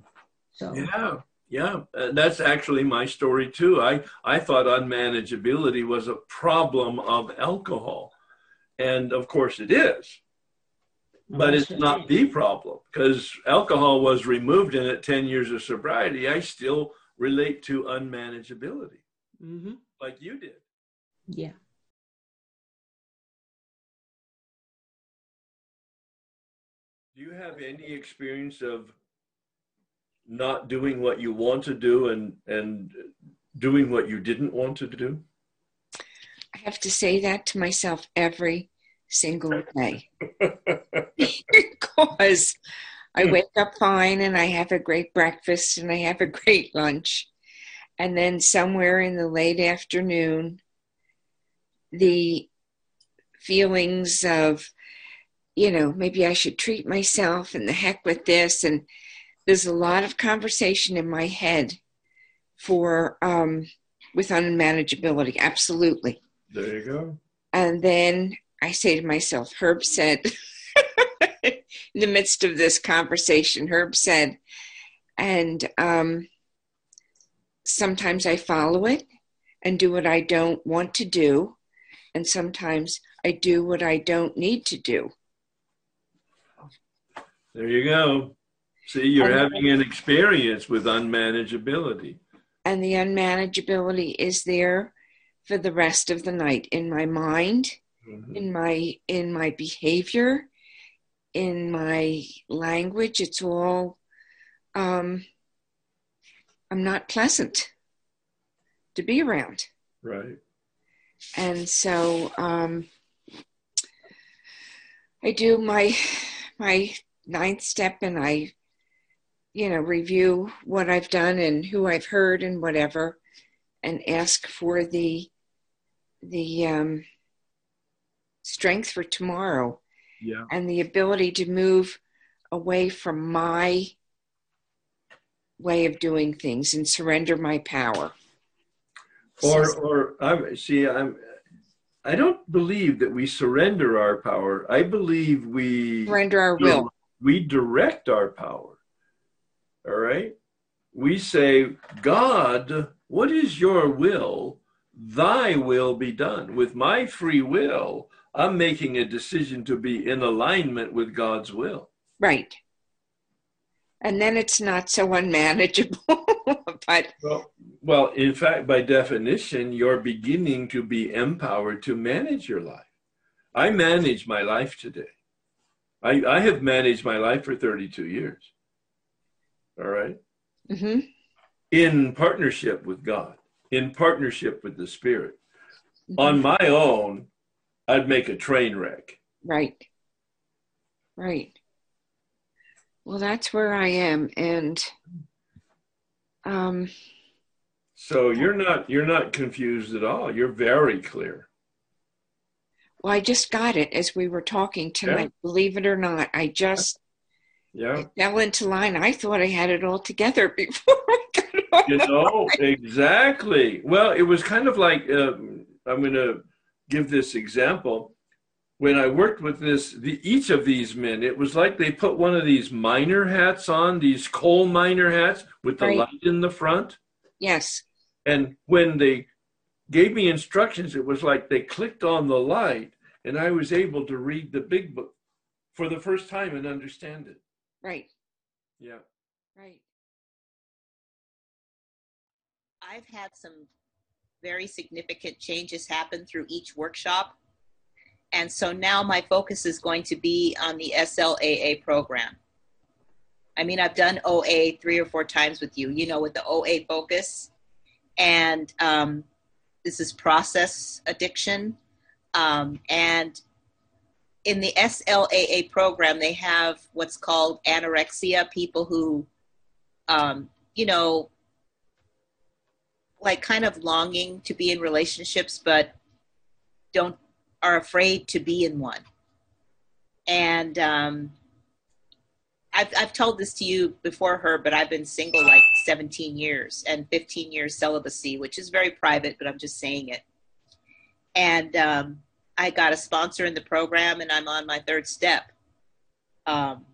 So yeah, yeah, uh, that's actually my story too. I, I thought unmanageability was a problem of alcohol, and of course it is, but well, it's not is. the problem because alcohol was removed and at ten years of sobriety, I still relate to unmanageability mm-hmm. like you did. Yeah. Do you have any experience of not doing what you want to do and, and doing what you didn't want to do? I have to say that to myself every single day. Because I wake up fine and I have a great breakfast and I have a great lunch. And then somewhere in the late afternoon, the feelings of, you know, maybe I should treat myself and the heck with this. And there's a lot of conversation in my head for, um, with unmanageability. Absolutely. There you go. And then I say to myself, Herb said, in the midst of this conversation, Herb said, and um, sometimes I follow it and do what I don't want to do. And sometimes I do what I don't need to do. There you go. See, you're and having an experience with unmanageability. And the unmanageability is there for the rest of the night in my mind, mm-hmm. in my in my behavior, in my language. It's all, um, I'm not pleasant to be around. Right. And so um, I do my my ninth step, and I, you know, review what I've done and who I've heard and whatever, and ask for the the um, strength for tomorrow, yeah, and the ability to move away from my way of doing things and surrender my power. Or, or I'm, see, I'm, I don't believe that we surrender our power. I believe we surrender our will. We direct our power. All right. We say, God, what is your will? Thy will be done. With my free will, I'm making a decision to be in alignment with God's will. Right. And then it's not so unmanageable. But well, well, in fact, by definition, you're beginning to be empowered to manage your life. I manage my life today. I, I have managed my life for thirty-two years. All right? Mm-hmm. In partnership with God, in partnership with the Spirit. Mm-hmm. On my own, I'd make a train wreck. Right. Right. Well, that's where I am. And... Um, so you're not, you're not confused at all. You're very clear. Well, I just got it as we were talking tonight. Yeah. Believe it or not, I just yeah. I fell into line. I thought I had it all together before I got on You the know, line. Exactly. Well, it was kind of like, um, I'm going to give this example. When I worked with this, the, each of these men, it was like they put one of these miner hats on, these coal miner hats with the right. light in the front. Yes. And when they gave me instructions, it was like they clicked on the light, and I was able to read the big book for the first time and understand it. Right. Yeah. Right. I've had some very significant changes happen through each workshop. And so now my focus is going to be on the S L A A program. I mean, I've done O A three or four times with you, you know, with the O A focus. And um, this is process addiction. Um, and in the S L A A program, they have what's called anorexia, people who, um, you know, like kind of longing to be in relationships, but don't, are afraid to be in one. And um, I've, I've told this to you before, Herb, but I've been single like seventeen years and fifteen years celibacy, which is very private, but I'm just saying it. And um, I got a sponsor in the program, and I'm on my third step. Um,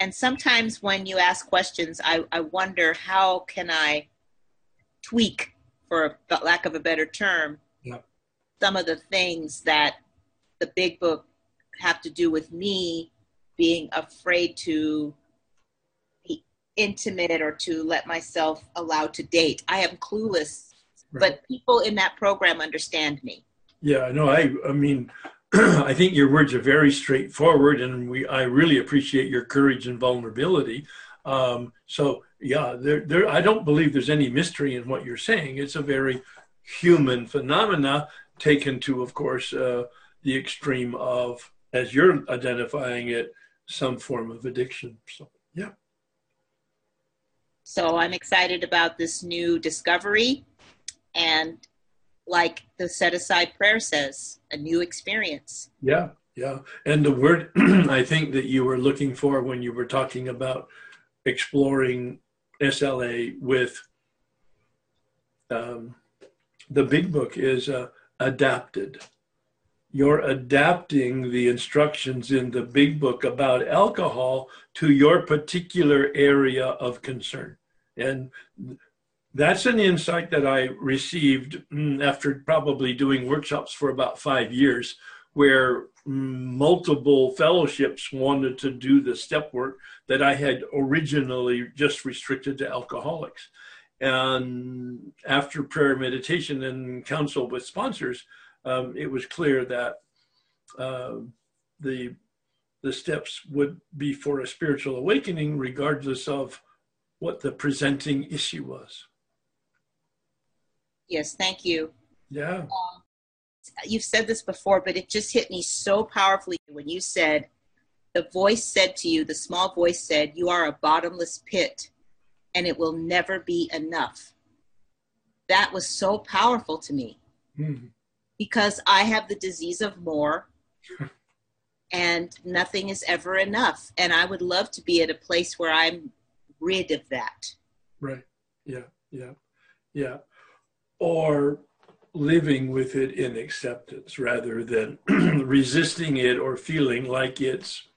and sometimes when you ask questions, I, I wonder how can I tweak, for a, lack of a better term, some of the things that the big book have to do with me being afraid to be intimate or to let myself allow to date. I am clueless, right. But people in that program understand me. Yeah, no, I, I mean, I think your words are very straightforward, and we, I really appreciate your courage and vulnerability. Um, so yeah, there, there, I don't believe there's any mystery in what you're saying. It's a very human phenomena, taken to, of course, uh, the extreme of, as you're identifying it, some form of addiction. So, yeah. So I'm excited about this new discovery. And like the Set Aside Prayer says, a new experience. Yeah, yeah. And the word I think that you were looking for when you were talking about exploring S L A with um, the big book is... Uh, adapted. You're adapting the instructions in the big book about alcohol to your particular area of concern. And that's an insight that I received after probably doing workshops for about five years, where multiple fellowships wanted to do the step work that I had originally just restricted to alcoholics. And after prayer, meditation, and counsel with sponsors, um, it was clear that uh, the the steps would be for a spiritual awakening, regardless of what the presenting issue was. Yes, thank you. Yeah. Um, you've said this before, but it just hit me so powerfully when you said, the voice said to you, the small voice said, you are a bottomless pit. And it will never be enough. That was so powerful to me mm-hmm. because I have the disease of more and nothing is ever enough. And I would love to be at a place where I'm rid of that. Right. Yeah. Yeah. Yeah. Or living with it in acceptance rather than resisting it or feeling like it's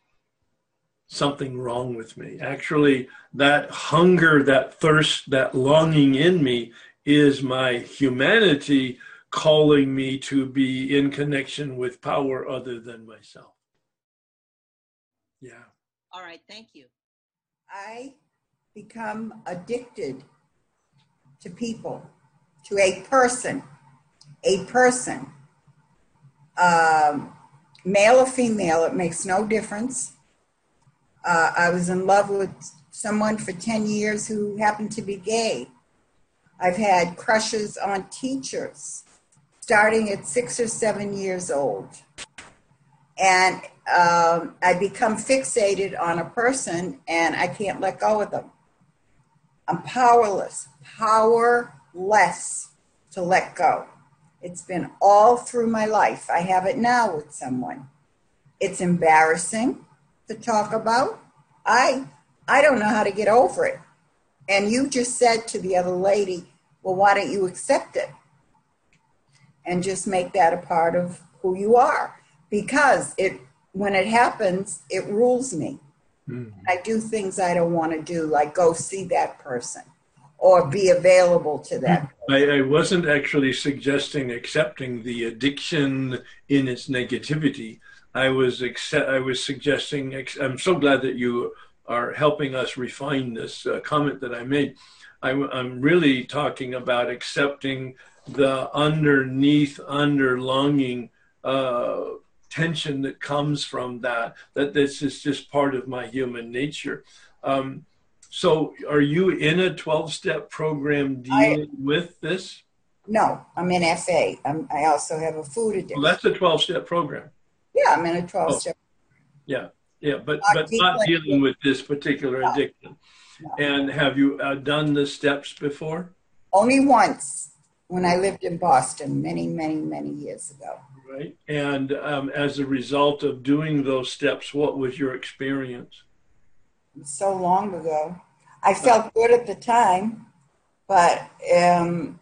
something wrong with me. Actually, that hunger, that thirst, that longing in me is my humanity calling me to be in connection with power other than myself. Yeah. All right. Thank you. I become addicted to people, to a person, a person, um, male or female, it makes no difference. Uh, I was in love with someone for ten years who happened to be gay. I've had crushes on teachers starting at six or seven years old. And um, I become fixated on a person and I can't let go of them. I'm powerless, powerless to let go. It's been all through my life. I have it now with someone. It's embarrassing to talk about. I I don't know how to get over it. And you just said to the other lady, well, why don't you accept it? And just make that a part of who you are. Because it when it happens, it rules me. Mm-hmm. I do things I don't want to do, like go see that person or be available to that person. I, I wasn't actually suggesting accepting the addiction in its negativity. I was accept, I was suggesting, I'm so glad that you are helping us refine this uh, comment that I made. I, I'm really talking about accepting the underneath, underlying uh, tension that comes from that, that this is just part of my human nature. Um, so are you in a twelve-step program dealing I, with this? No, I'm in F A. I'm, I also have a food addiction. Well, that's a twelve-step program. Yeah, I'm in a twelve-step. Oh, yeah, yeah, but not, but not like dealing it. with this particular no. addiction. No. And have you uh, done the steps before? Only once, when I lived in Boston many, many, many years ago. Right. And um, as a result of doing those steps, what was your experience? So long ago. I felt good at the time, but, um,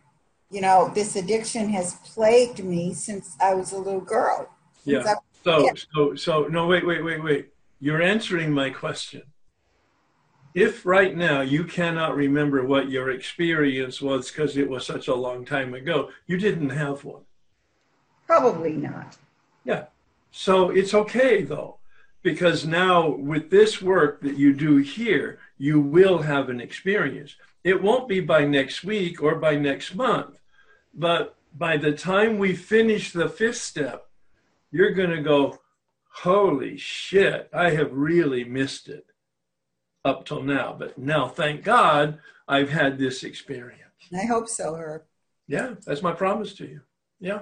you know, this addiction has plagued me since I was a little girl. Yeah. I- So, so, so, no, wait, wait, wait, wait. You're answering my question. If right now you cannot remember what your experience was because it was such a long time ago, you didn't have one. Probably not. Yeah. So it's okay, though, because now with this work that you do here, you will have an experience. It won't be by next week or by next month, but by the time we finish the fifth step, you're going to go, holy shit, I have really missed it up till now. But now, thank God, I've had this experience. I hope so, Herb. Yeah, that's my promise to you. Yeah.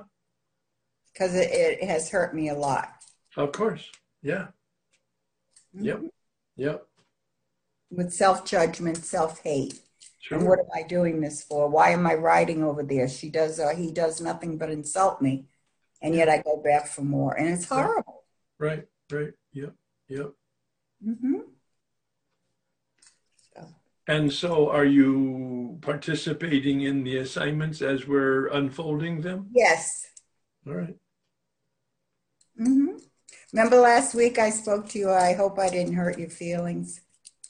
Because it, it has hurt me a lot. Of course. Yeah. Mm-hmm. Yep. Yep. With self-judgment, self-hate. Sure. And what am I doing this for? Why am I riding over there? She does, or he does nothing but insult me. And yet I go back for more, and it's horrible. Right, right, yep, yep. Mm-hmm. So. And so are you participating in the assignments as we're unfolding them? Yes. All right. Mm-hmm. Remember last week I spoke to you, I hope I didn't hurt your feelings.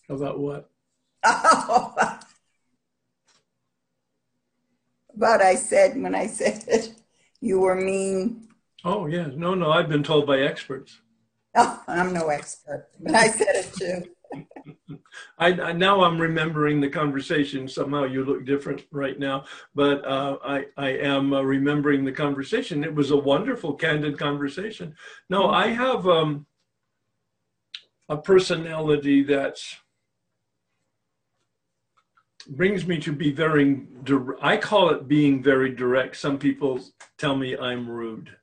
About what? Oh, about I said when I said it. You were mean. Oh, yeah. No, no. I've been told by experts. Oh, I'm no expert, but I said it too. I, I now I'm remembering the conversation. Somehow you look different right now, but uh, I, I am uh, remembering the conversation. It was a wonderful, candid conversation. No, I have um, a personality that's brings me to be very, I call it being very direct. Some people tell me I'm rude.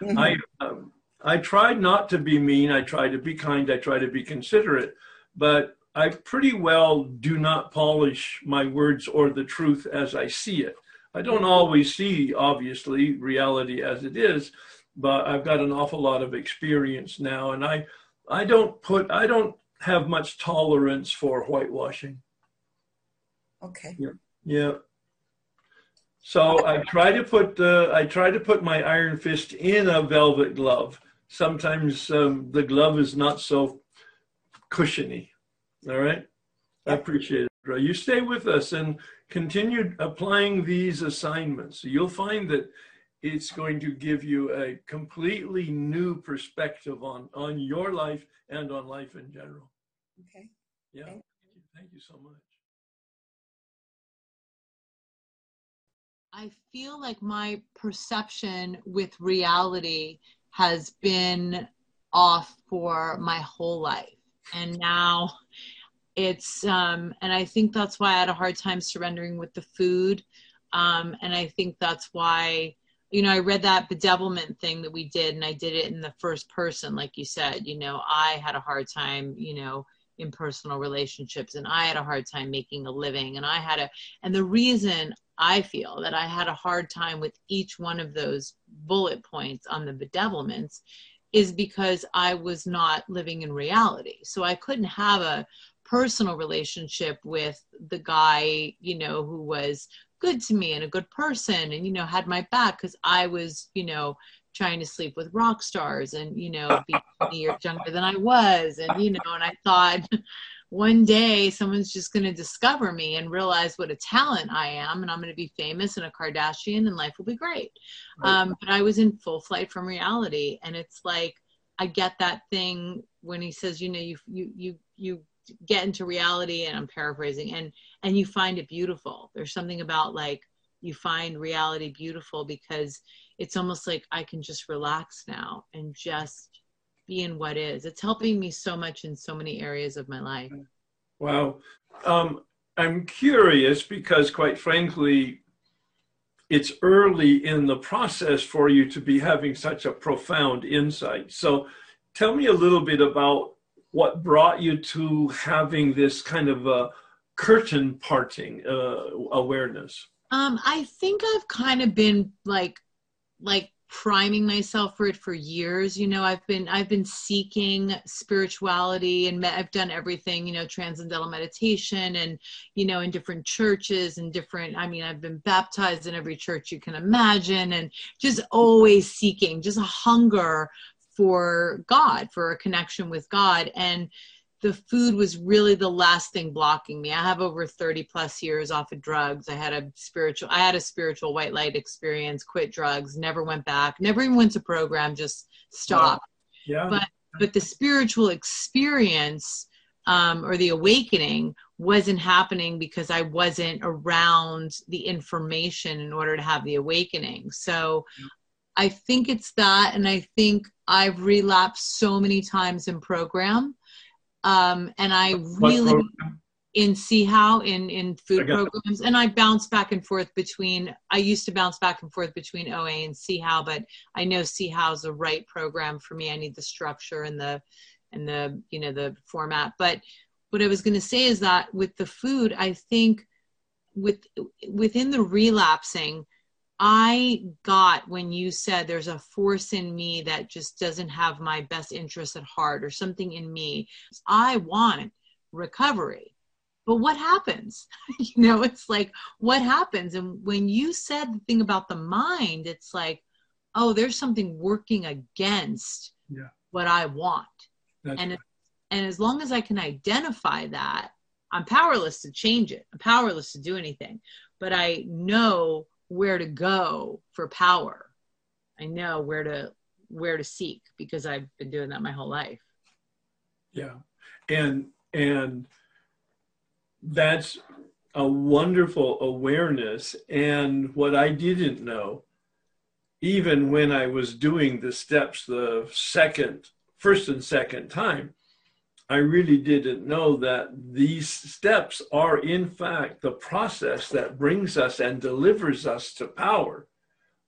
Mm-hmm. I um, I try not to be mean. I try to be kind. I try to be considerate. But I pretty well do not polish my words or the truth as I see it. I don't always see, obviously, reality as it is. But I've got an awful lot of experience now. And I, I don't put, I don't have much tolerance for whitewashing. Okay. Yeah. Yeah. So I try to put uh, I try to put my iron fist in a velvet glove. Sometimes um, the glove is not so cushiony. All right. I appreciate it, bro. You stay with us and continue applying these assignments. You'll find that it's going to give you a completely new perspective on, on your life and on life in general. Okay. Yeah. Thank you, Thank you so much. I feel like my perception with reality has been off for my whole life. And now it's, um, and I think that's why I had a hard time surrendering with the food. Um, and I think that's why, you know, I read that bedevilment thing that we did, and I did it in the first person. Like you said, you know, I had a hard time, you know, in personal relationships, and I had a hard time making a living, and I had a, and the reason I feel that I had a hard time with each one of those bullet points on the bedevilments is because I was not living in reality. So I couldn't have a personal relationship with the guy, you know, who was good to me and a good person and, you know, had my back, because I was, you know, trying to sleep with rock stars and, you know, be twenty years younger than I was. And, you know, and I thought one day someone's just going to discover me and realize what a talent I am, and I'm going to be famous and a Kardashian and life will be great. Right. Um, but I was in full flight from reality. And it's like, I get that thing when he says, you know, you, you, you, you get into reality, and I'm paraphrasing, and, and you find it beautiful. There's something about like, you find reality beautiful, because it's almost like I can just relax now and just be in what is. It's helping me so much in so many areas of my life. Wow. Um, I'm curious because, quite frankly, it's early in the process for you to be having such a profound insight. So tell me a little bit about what brought you to having this kind of a curtain parting uh, awareness. Um, I think I've kind of been like, like priming myself for it for years. You know, I've been, I've been seeking spirituality, and me- I've done everything, you know, transcendental meditation and, you know, in different churches and different, I mean, I've been baptized in every church you can imagine, and just always seeking, just a hunger for God, for a connection with God. And the food was really the last thing blocking me. I have over thirty plus years off of drugs. I had a spiritual, I had a spiritual white light experience, quit drugs, never went back, never even went to program, just stopped. Yeah. Yeah. But, but the spiritual experience um, or the awakening wasn't happening because I wasn't around the information in order to have the awakening. So yeah. I think it's that. And I think I've relapsed so many times in program. Um, and I really in C E A-H O W in, in food programs, and I bounce back and forth between, I used to bounce back and forth between O A and C E A-H O W, but I know C E A-H O W is the right program for me. I need the structure and the, and the, you know, the format. But what I was going to say is that with the food, I think with, within the relapsing, I got when you said there's a force in me that just doesn't have my best interests at heart, or something in me. I want recovery, but what happens? You know, it's like, what happens? And when you said the thing about the mind, it's like, oh, there's something working against yeah. what I want. That's and right. And as long as I can identify that, I'm powerless to change it. I'm powerless to do anything, but I know where to go for power. I know where to where to seek, because I've been doing that my whole life. Yeah. And and that's a wonderful awareness. And what I didn't know, even when I was doing the steps the second, first and second time, I really didn't know that these steps are, in fact, the process that brings us and delivers us to power.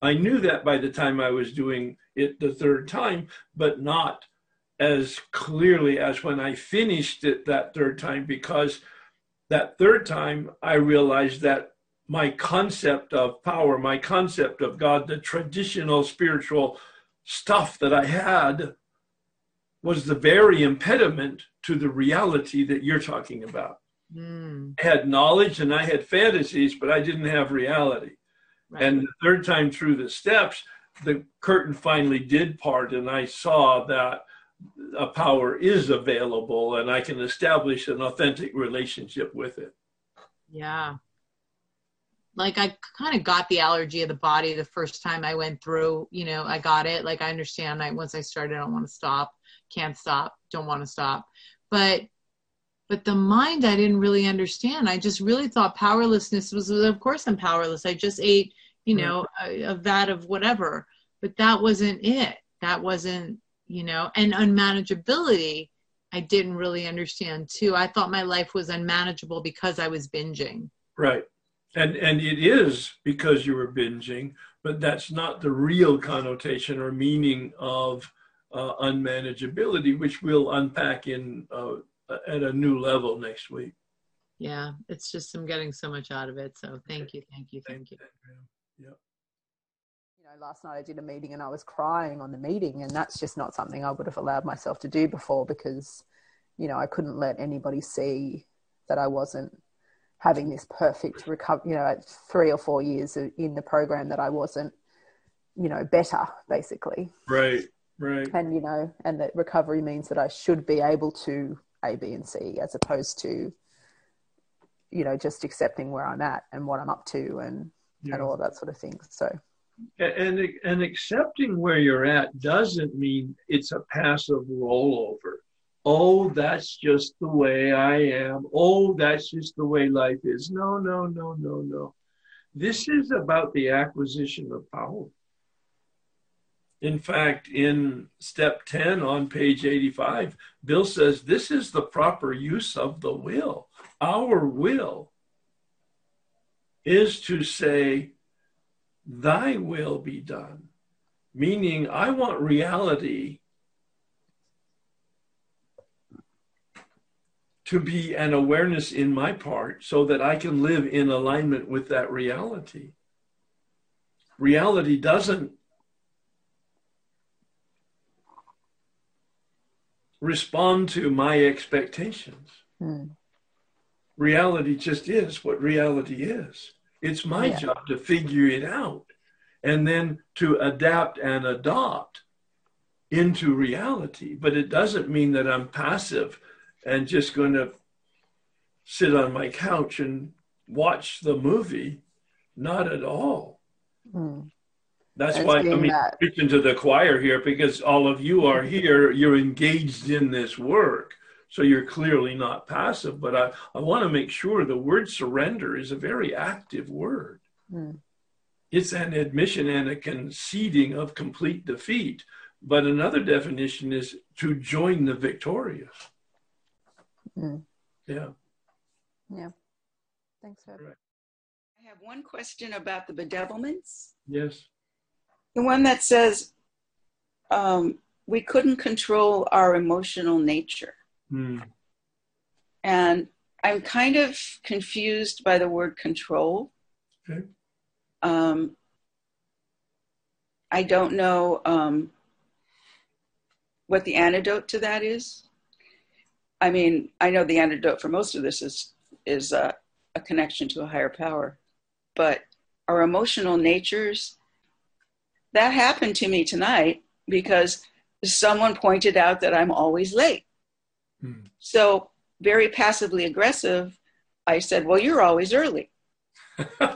I knew that by the time I was doing it the third time, but not as clearly as when I finished it that third time, because that third time I realized that my concept of power, my concept of God, the traditional spiritual stuff that I had, was the very impediment to the reality that you're talking about. Mm. I had knowledge and I had fantasies, but I didn't have reality. Right. And the third time through the steps, the curtain finally did part, and I saw that a power is available and I can establish an authentic relationship with it. Yeah. Like I kind of got the allergy of the body the first time I went through, you know, I got it. Like I understand that once I started, I don't want to stop. Can't stop, don't want to stop. But but the mind, I didn't really understand. I just really thought powerlessness was, of course I'm powerless. I just ate, you know, a, a vat of whatever. But that wasn't it. That wasn't, you know, and unmanageability, I didn't really understand too. I thought my life was unmanageable because I was binging. Right. And and it is because you were binging, but that's not the real connotation or meaning of Uh, unmanageability, which we'll unpack in uh, at a new level next week. Yeah, it's just I'm getting so much out of it. So thank you, thank you, thank you. Yep. You know, last night I did a meeting and I was crying on the meeting, and that's just not something I would have allowed myself to do before, because, you know, I couldn't let anybody see that I wasn't having this perfect recovery. You know, at three or four years in the program, that I wasn't, you know, better basically. Right, right. And, you know, and that recovery means that I should be able to A, B, and C, as opposed to, you know, just accepting where I'm at and what I'm up to, and yeah. and all of that sort of thing. So, and and accepting where you're at doesn't mean it's a passive rollover. Oh, that's just the way I am. Oh, that's just the way life is. No, no, no, no, no. This is about the acquisition of power. In fact, in step ten on page eighty-five, Bill says, this is the proper use of the will. Our will is to say, thy will be done. Meaning, I want reality to be an awareness in my part so that I can live in alignment with that reality. Reality doesn't respond to my expectations. Mm. Reality just is what reality is. It's my yeah. job to figure it out and then to adapt and adopt into reality. But it doesn't mean that I'm passive and just going to sit on my couch and watch the movie. Not at all. Mm. That's why I mean that. Preaching to the choir here, because all of you are here, you're engaged in this work, so you're clearly not passive. But I, I want to make sure the word surrender is a very active word. Mm. It's an admission and a conceding of complete defeat. But another definition is to join the victorious. Mm. Yeah. Yeah. Thanks, Herb. Right. I have one question about the bedevilments. Yes. The one that says um, we couldn't control our emotional nature. Mm. And I'm kind of confused by the word control. Okay. Um, I don't know um, what the antidote to that is. I mean, I know the antidote for most of this is, is uh, a connection to a higher power. But our emotional natures... That happened to me tonight because someone pointed out that I'm always late. Hmm. So very passively aggressive, I said, well, you're always early. And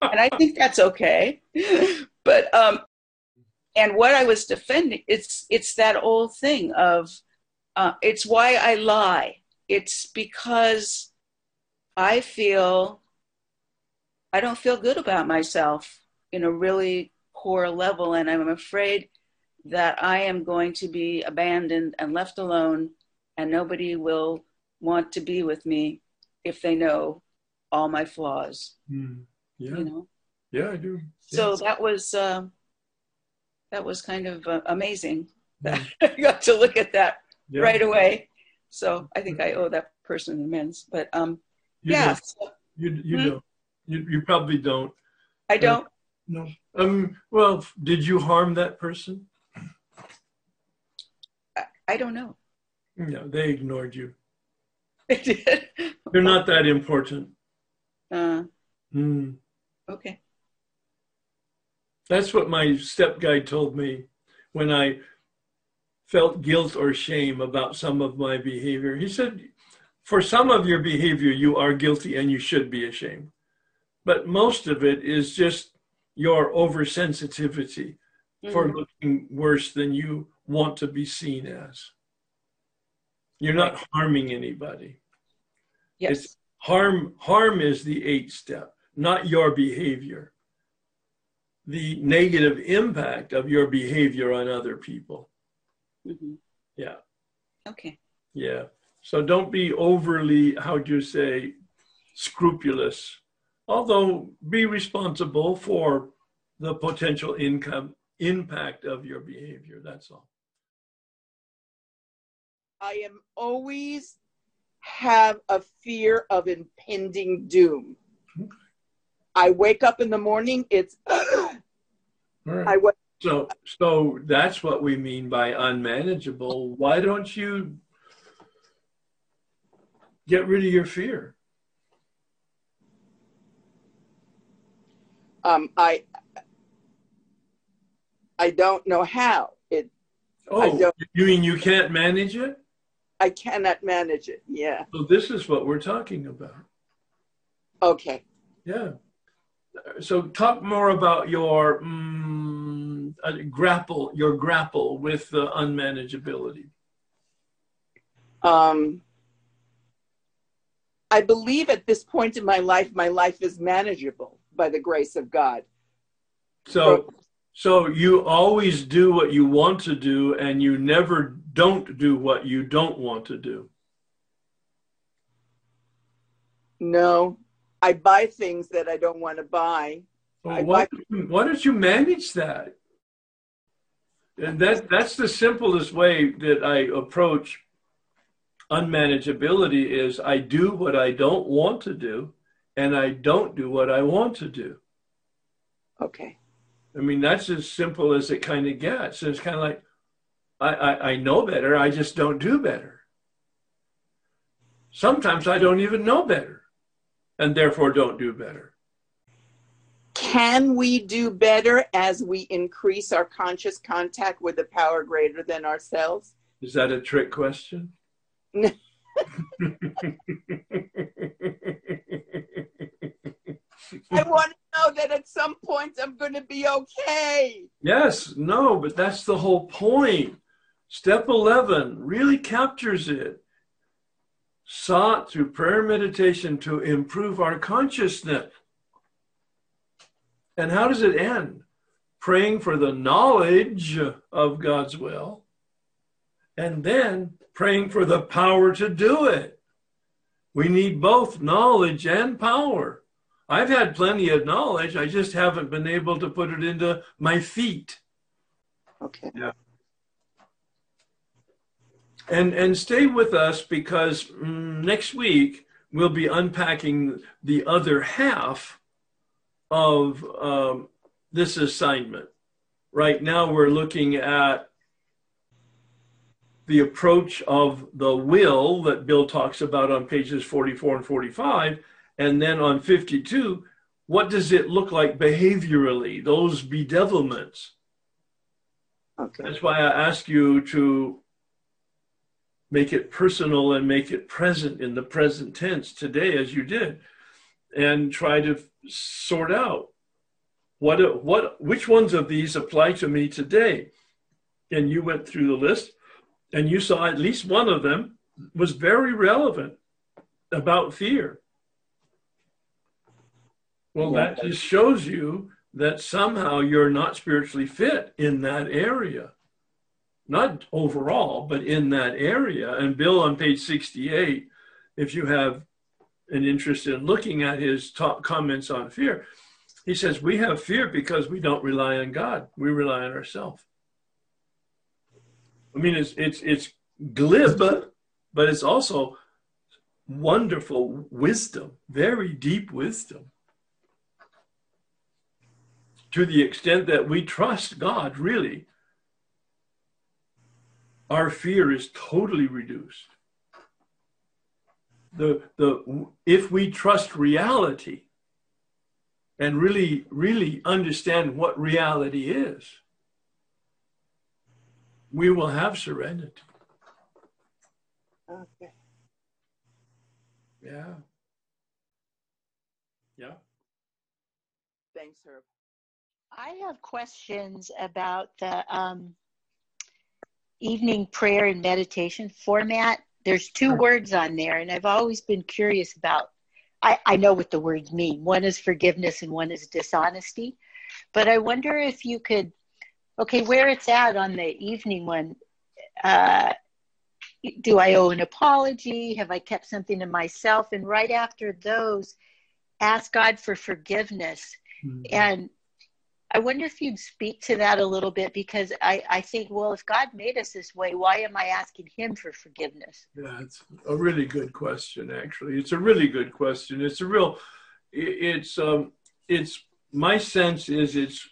I think that's okay. But, um, and what I was defending, it's, it's that old thing of, uh, it's why I lie. It's because I feel, I don't feel good about myself in a really core level, and I'm afraid that I am going to be abandoned and left alone, and nobody will want to be with me if they know all my flaws. Mm, yeah. You know? Yeah, I do. So yeah. that was uh, that was kind of uh, amazing. Mm. I got to look at that yeah. right away. So I think I owe that person an amends. But um, you yeah, so, you you hmm? don't. You you probably don't. I don't. No. Um, well, did you harm that person? I, I don't know. No, they ignored you. They did? They're not that important. Uh, mm. Okay. That's what my step guide told me when I felt guilt or shame about some of my behavior. He said, for some of your behavior, you are guilty and you should be ashamed. But most of it is just your oversensitivity mm. for looking worse than you want to be seen as. You're not harming anybody. Yes. It's harm, harm is the eighth step, not your behavior. The negative impact of your behavior on other people. Mm-hmm. Yeah. Okay. Yeah. So don't be overly, how do you say, scrupulous. Although be responsible for the potential income impact of your behavior. That's all. I am always have a fear of impending doom. I wake up in the morning, it's... All right. I wake so, so that's what we mean by unmanageable. Why don't you get rid of your fear? Um, I I don't know how. It. Oh, you mean you can't manage it? I cannot manage it, yeah. So this is what we're talking about. Okay. Yeah. So talk more about your um, uh, grapple, your grapple with the uh, unmanageability. Um, I believe at this point in my life, my life is manageable by the grace of God. So, For, so you always do what you want to do, and you never don't do what you don't want to do. No. I buy things that I don't want to buy. Well, why, buy- don't you, why don't you manage that? And that, that's the simplest way that I approach unmanageability is I do what I don't want to do, and I don't do what I want to do. Okay. I mean, that's as simple as it kind of gets. It's kind of like, I, I, I know better, I just don't do better. Sometimes I don't even know better, and therefore don't do better. Can we do better as we increase our conscious contact with a power greater than ourselves? Is that a trick question? I want to know that at some point I'm going to be okay. Yes, no, but that's the whole point. Step eleven really captures it. Sought through prayer meditation to improve our consciousness. And how does it end? Praying for the knowledge of God's will, and then praying for the power to do it. We need both knowledge and power. I've had plenty of knowledge, I just haven't been able to put it into my feet. Okay. Yeah. And and stay with us, because next week we'll be unpacking the other half of um, this assignment. Right now we're looking at the approach of the will that Bill talks about on pages forty-four and forty-five. And then on fifty-two, what does it look like behaviorally, those bedevilments? Okay. That's why I ask you to make it personal and make it present in the present tense today as you did, and try to sort out what, what, which ones of these apply to me today. And you went through the list and you saw at least one of them was very relevant about fear. Well, yeah. That just shows you that somehow you're not spiritually fit in that area. Not overall, but in that area. And Bill on page sixty-eight, if you have an interest in looking at his top comments on fear, he says, we have fear because we don't rely on God. We rely on ourselves. I mean, it's, it's, it's glib, but it's also wonderful wisdom, very deep wisdom. To the extent that we trust God, really, our fear is totally reduced. The, the, if we trust reality and really, really understand what reality is, we will have serenity. Okay. Yeah. Yeah. Thanks, Herb. I have questions about the... Um... evening prayer and meditation format. There's two words on there, and I've always been curious about, I, I know what the words mean. One is forgiveness and one is dishonesty. But I wonder if you could, okay, where it's at on the evening one, uh, do I owe an apology? Have I kept something to myself? And right after those, ask God for forgiveness. Mm-hmm. And I wonder if you'd speak to that a little bit, because I, I think, well, if God made us this way, why am I asking him for forgiveness? Yeah, it's a really good question, actually. It's a really good question. It's a real, it's, um, it's, my sense is it's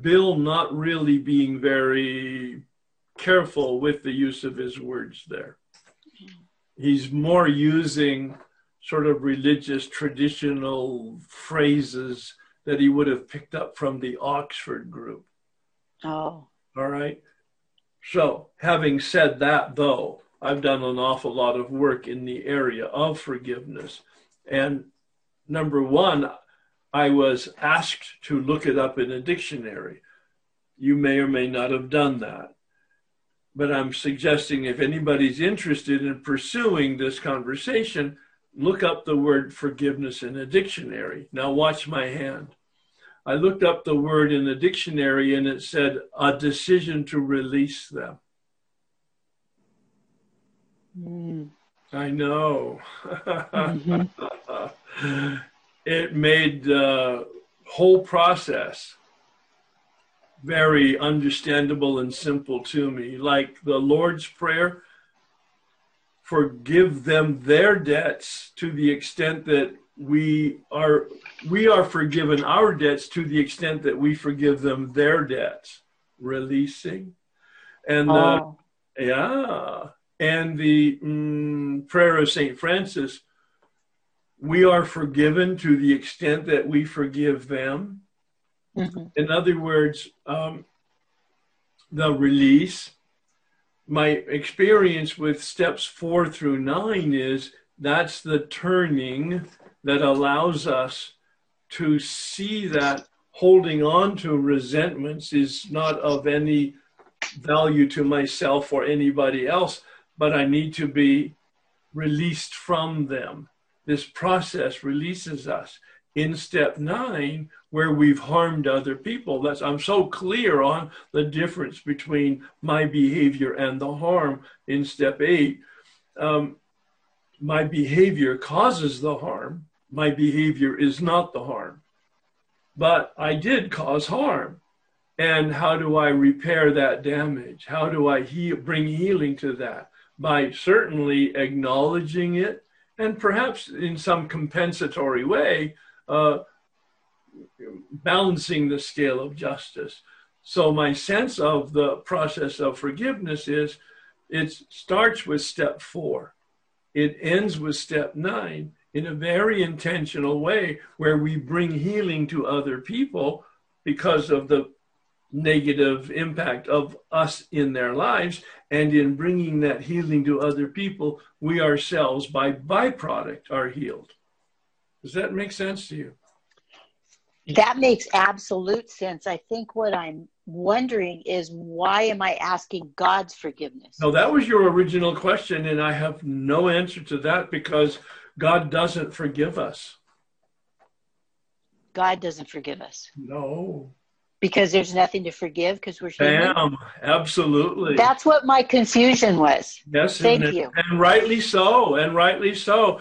Bill not really being very careful with the use of his words there. He's more using sort of religious traditional phrases that he would have picked up from the Oxford group. Oh. All right. So having said that, though, I've done an awful lot of work in the area of forgiveness. And number one, I was asked to look it up in a dictionary. You may or may not have done that. But I'm suggesting if anybody's interested in pursuing this conversation, look up the word forgiveness in a dictionary. Now watch my hand. I looked up the word in the dictionary and it said a decision to release them. Mm. I know. Mm-hmm. It made the whole process very understandable and simple to me. Like the Lord's Prayer, forgive them their debts to the extent that we are we are forgiven our debts to the extent that we forgive them their debts. Releasing. And oh. the, yeah, and the mm, prayer of Saint Francis, we are forgiven to the extent that we forgive them. Mm-hmm. In other words, um, the release. My experience with steps four through nine is that's the turning that allows us to see that holding on to resentments is not of any value to myself or anybody else, but I need to be released from them. This process releases us. In step nine, where we've harmed other people. That's, I'm so clear on the difference between my behavior and the harm in step eight. Um, my behavior causes the harm. My behavior is not the harm. But I did cause harm. And how do I repair that damage? How do I heal, bring healing to that? By certainly acknowledging it, and perhaps in some compensatory way, Uh, balancing the scale of justice. So my sense of the process of forgiveness is it starts with step four. It ends with step nine in a very intentional way where we bring healing to other people because of the negative impact of us in their lives. And in bringing that healing to other people, we ourselves by byproduct are healed. Does that make sense to you? That makes absolute sense. I think what I'm wondering is why am I asking God's forgiveness? No, that was your original question, and I have no answer to that because God doesn't forgive us. God doesn't forgive us. No. Because there's nothing to forgive because we're human? Bam, absolutely. That's what my confusion was. Yes, thank you. And rightly so, and rightly so.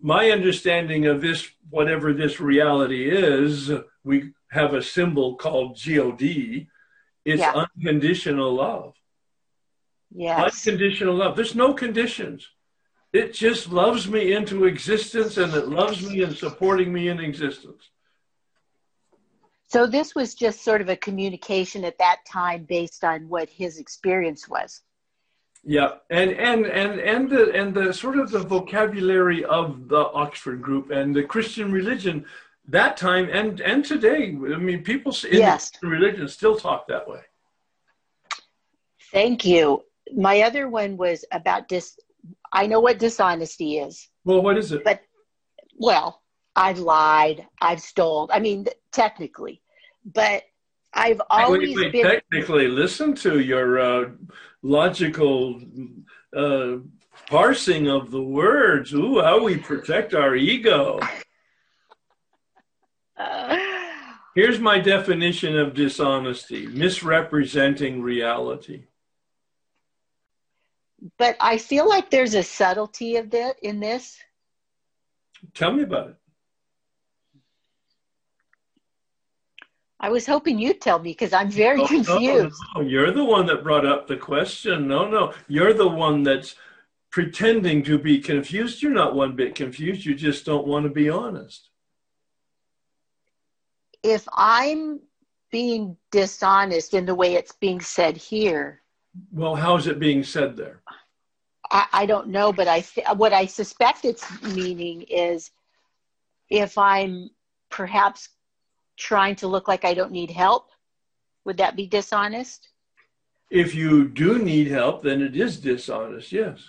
My understanding of this, whatever this reality is, we have a symbol called G O D. It's yeah. unconditional love. Yes. Unconditional love. There's no conditions. It just loves me into existence, and it loves me and supporting me in existence. So this was just sort of a communication at that time based on what his experience was. Yeah, and and and and the and the sort of the vocabulary of the Oxford group and the Christian religion, that time and and today. I mean, people in yes. the Christian religion still talk that way. Thank you. My other one was about dis. I know what dishonesty is. Well, what is it? But well, I've lied. I've stole. I mean, technically, but. I've always wait, wait, been... Technically, listen to your uh, logical uh, parsing of the words. Ooh, how we protect our ego. Uh... Here's my definition of dishonesty: misrepresenting reality. But I feel like there's a subtlety of that in this. Tell me about it. I was hoping you'd tell me, because I'm very oh, confused. No, no. You're the one that brought up the question. No, no. You're the one that's pretending to be confused. You're not one bit confused. You just don't want to be honest. If I'm being dishonest in the way it's being said here. Well, how is it being said there? I, I don't know, but I th- what I suspect its meaning is if I'm perhaps trying to look like I don't need help, would that be dishonest? If you do need help, then it is dishonest, yes.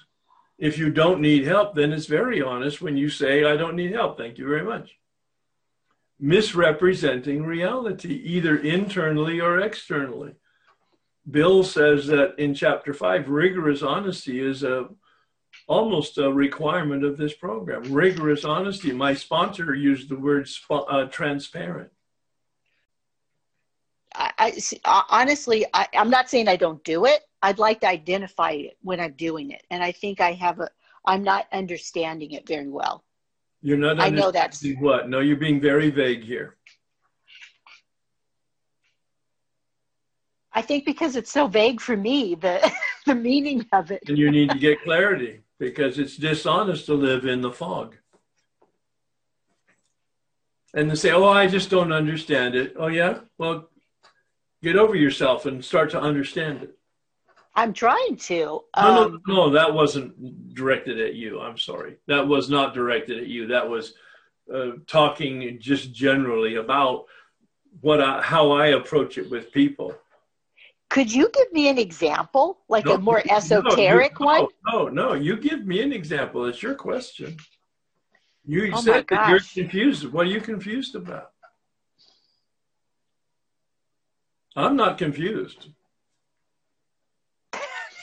If you don't need help, then it's very honest when you say, I don't need help, thank you very much. Misrepresenting reality, either internally or externally. Bill says that in chapter five, rigorous honesty is a almost a requirement of this program. Rigorous honesty. My sponsor used the word sp- uh, transparent. I, I see, honestly, I, I'm not saying I don't do it. I'd like to identify it when I'm doing it, and I think I have a. I'm not understanding it very well. You're not. I know that's what. No, you're being very vague here. I think because it's so vague for me, the the meaning of it. And you need to get clarity, because it's dishonest to live in the fog. And to say, "Oh, I just don't understand it." Oh, yeah. Well. Get over yourself and start to understand it. I'm trying to. Um, no, no, no, that wasn't directed at you. I'm sorry. That was not directed at you. That was uh, talking just generally about what I, how I approach it with people. Could you give me an example, like no, a more esoteric no, you, one? No, no, you give me an example. It's your question. You oh said that you're confused. What are you confused about? I'm not confused.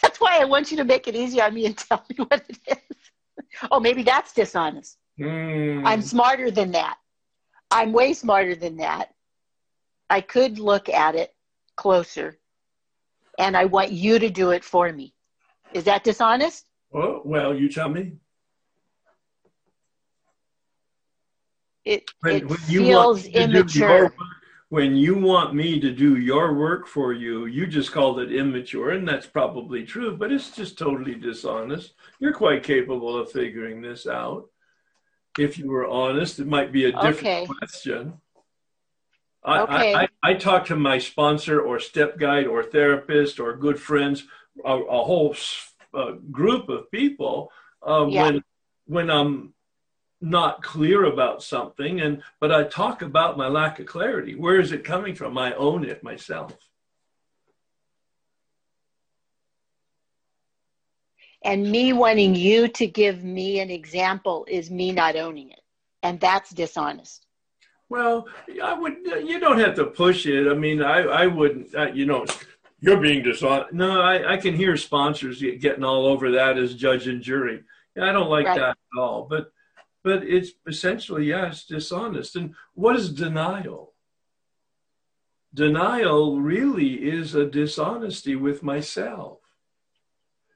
That's why I want you to make it easy on me and tell me what it is. Oh, maybe that's dishonest. Mm. I'm smarter than that. I'm way smarter than that. I could look at it closer, and I want you to do it for me. Is that dishonest? Oh, well, you tell me. It, when, it when feels immature. When you want me to do your work for you, you just called it immature, and that's probably true, but it's just totally dishonest. You're quite capable of figuring this out. If you were honest, it might be a different okay. question. I, okay. I, I, I talk to my sponsor or step guide or therapist or good friends, a, a whole uh, group of people uh, yeah. when when I'm not clear about something, and but I talk about my lack of clarity. Where is it coming from? I own it myself. And me wanting you to give me an example is me not owning it, and that's dishonest. Well, I would. You don't have to push it. I mean, I I wouldn't. I, you know, you're being dishonest. No, I I can hear sponsors getting all over that as judge and jury. I don't like right. that at all, but. But it's essentially, yeah, it's dishonest. And what is denial? Denial really is a dishonesty with myself.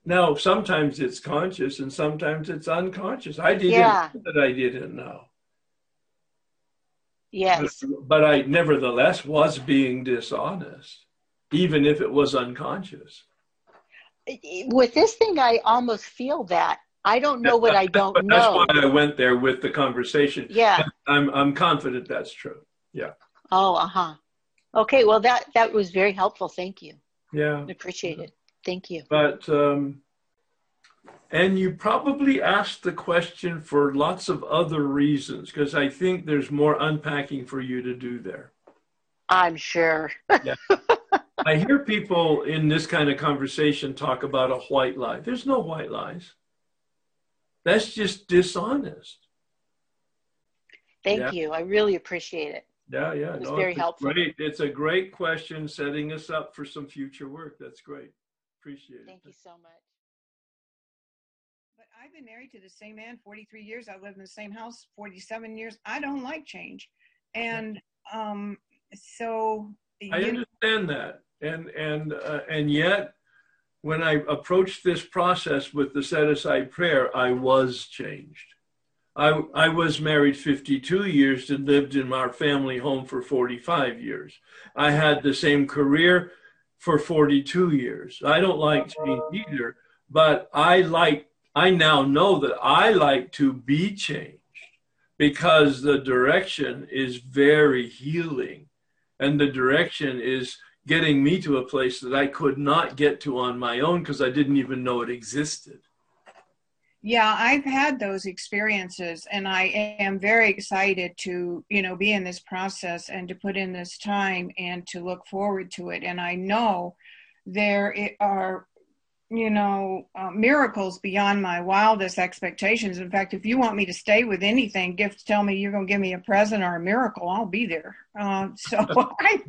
Now, sometimes it's conscious and sometimes it's unconscious. I didn't yeah. know that I didn't know. Yes. But, but I nevertheless was being dishonest, even if it was unconscious. With this thing, I almost feel that. I don't know what I don't that's know. That's why I went there with the conversation. Yeah. I'm I'm confident that's true. Yeah. Oh, uh-huh. Okay, well, that, that was very helpful. Thank you. Yeah. I appreciate yeah. it. Thank you. But, um, and you probably asked the question for lots of other reasons, because I think there's more unpacking for you to do there. I'm sure. Yeah. I hear people in this kind of conversation talk about a white lie. There's no white lies. That's just dishonest. Thank yeah. you. I really appreciate it. Yeah, yeah. It was no, very it's helpful. Great. It's a great question, setting us up for some future work. That's great. Appreciate it. Thank you so much. But I've been married to the same man forty-three years. I lived in the same house forty-seven years. I don't like change. And um, so... I understand that. And, and, uh, and yet... when I approached this process with the set aside prayer, I was changed. I, I was married fifty-two years and lived in our family home for forty-five years. I had the same career for forty-two years. I don't like change either, but I like, I now know that I like to be changed because the direction is very healing, and the direction is getting me to a place that I could not get to on my own because I didn't even know it existed. Yeah, I've had those experiences, and I am very excited to, you know, be in this process and to put in this time and to look forward to it. And I know there are, you know, uh, miracles beyond my wildest expectations. In fact, if you want me to stay with anything, just tell me you're going to give me a present or a miracle, I'll be there. Uh, so I'm,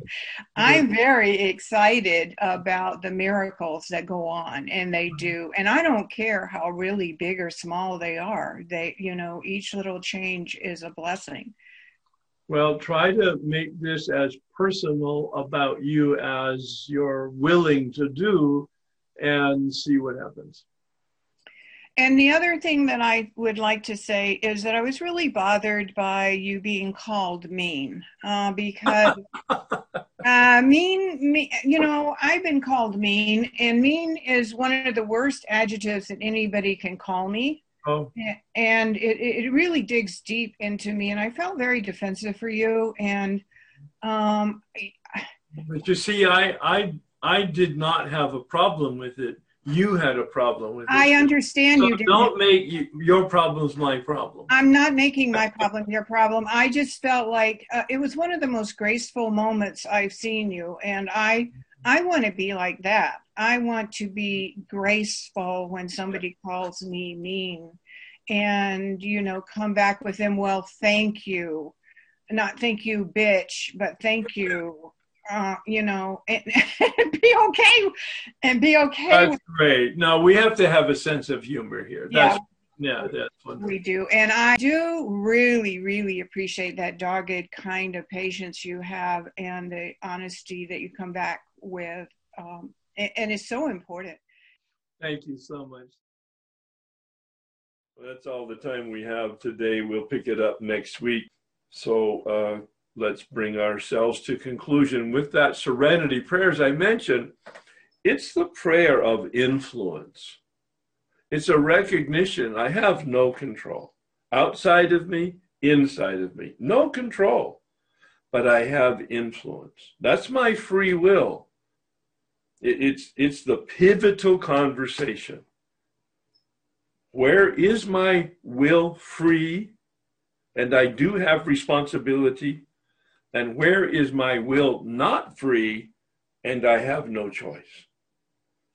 I'm very excited about the miracles that go on, and they do. And I don't care how really big or small they are. They, you know, each little change is a blessing. Well, try to make this as personal about you as you're willing to do, and see what happens. And the other thing that I would like to say is that I was really bothered by you being called mean, uh, because uh, mean, mean, you know, I've been called mean, and mean is one of the worst adjectives that anybody can call me. Oh. And it, it really digs deep into me, and I felt very defensive for you. And um, but you see, I, I, I did not have a problem with it. You had a problem with it. I understand you did. Don't make you, your problems my problem. I'm not making my problem your problem. I just felt like uh, it was one of the most graceful moments I've seen you. And I I want to be like that. I want to be graceful when somebody calls me mean, and, you know, come back with them, well, thank you. Not thank you, bitch, but thank you. Uh, you know, and, and be okay, and be okay. That's great. No, we have to have a sense of humor here. That's, yeah, yeah, that's wonderful. We do, and I do really, really appreciate that dogged kind of patience you have, and the honesty that you come back with, um, and, and it's so important. Thank you so much. Well, that's all the time we have today. We'll pick it up next week. So, uh, let's bring ourselves to conclusion with that serenity prayer. As I mentioned, it's the prayer of influence. It's a recognition I have no control. Outside of me, inside of me, no control. But I have influence. That's my free will. It, it's, it's the pivotal conversation. Where is my will free? And I do have responsibility. And where is my will not free, and I have no choice?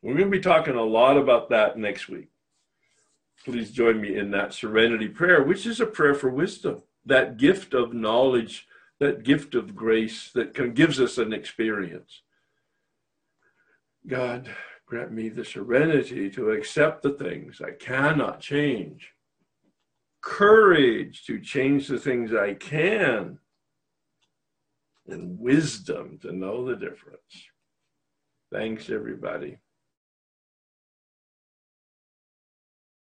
We're going to be talking a lot about that next week. Please join me in that serenity prayer, which is a prayer for wisdom, that gift of knowledge, that gift of grace that can, gives us an experience. God, grant me the serenity to accept the things I cannot change, courage to change the things I can, and wisdom to know the difference. Thanks, everybody.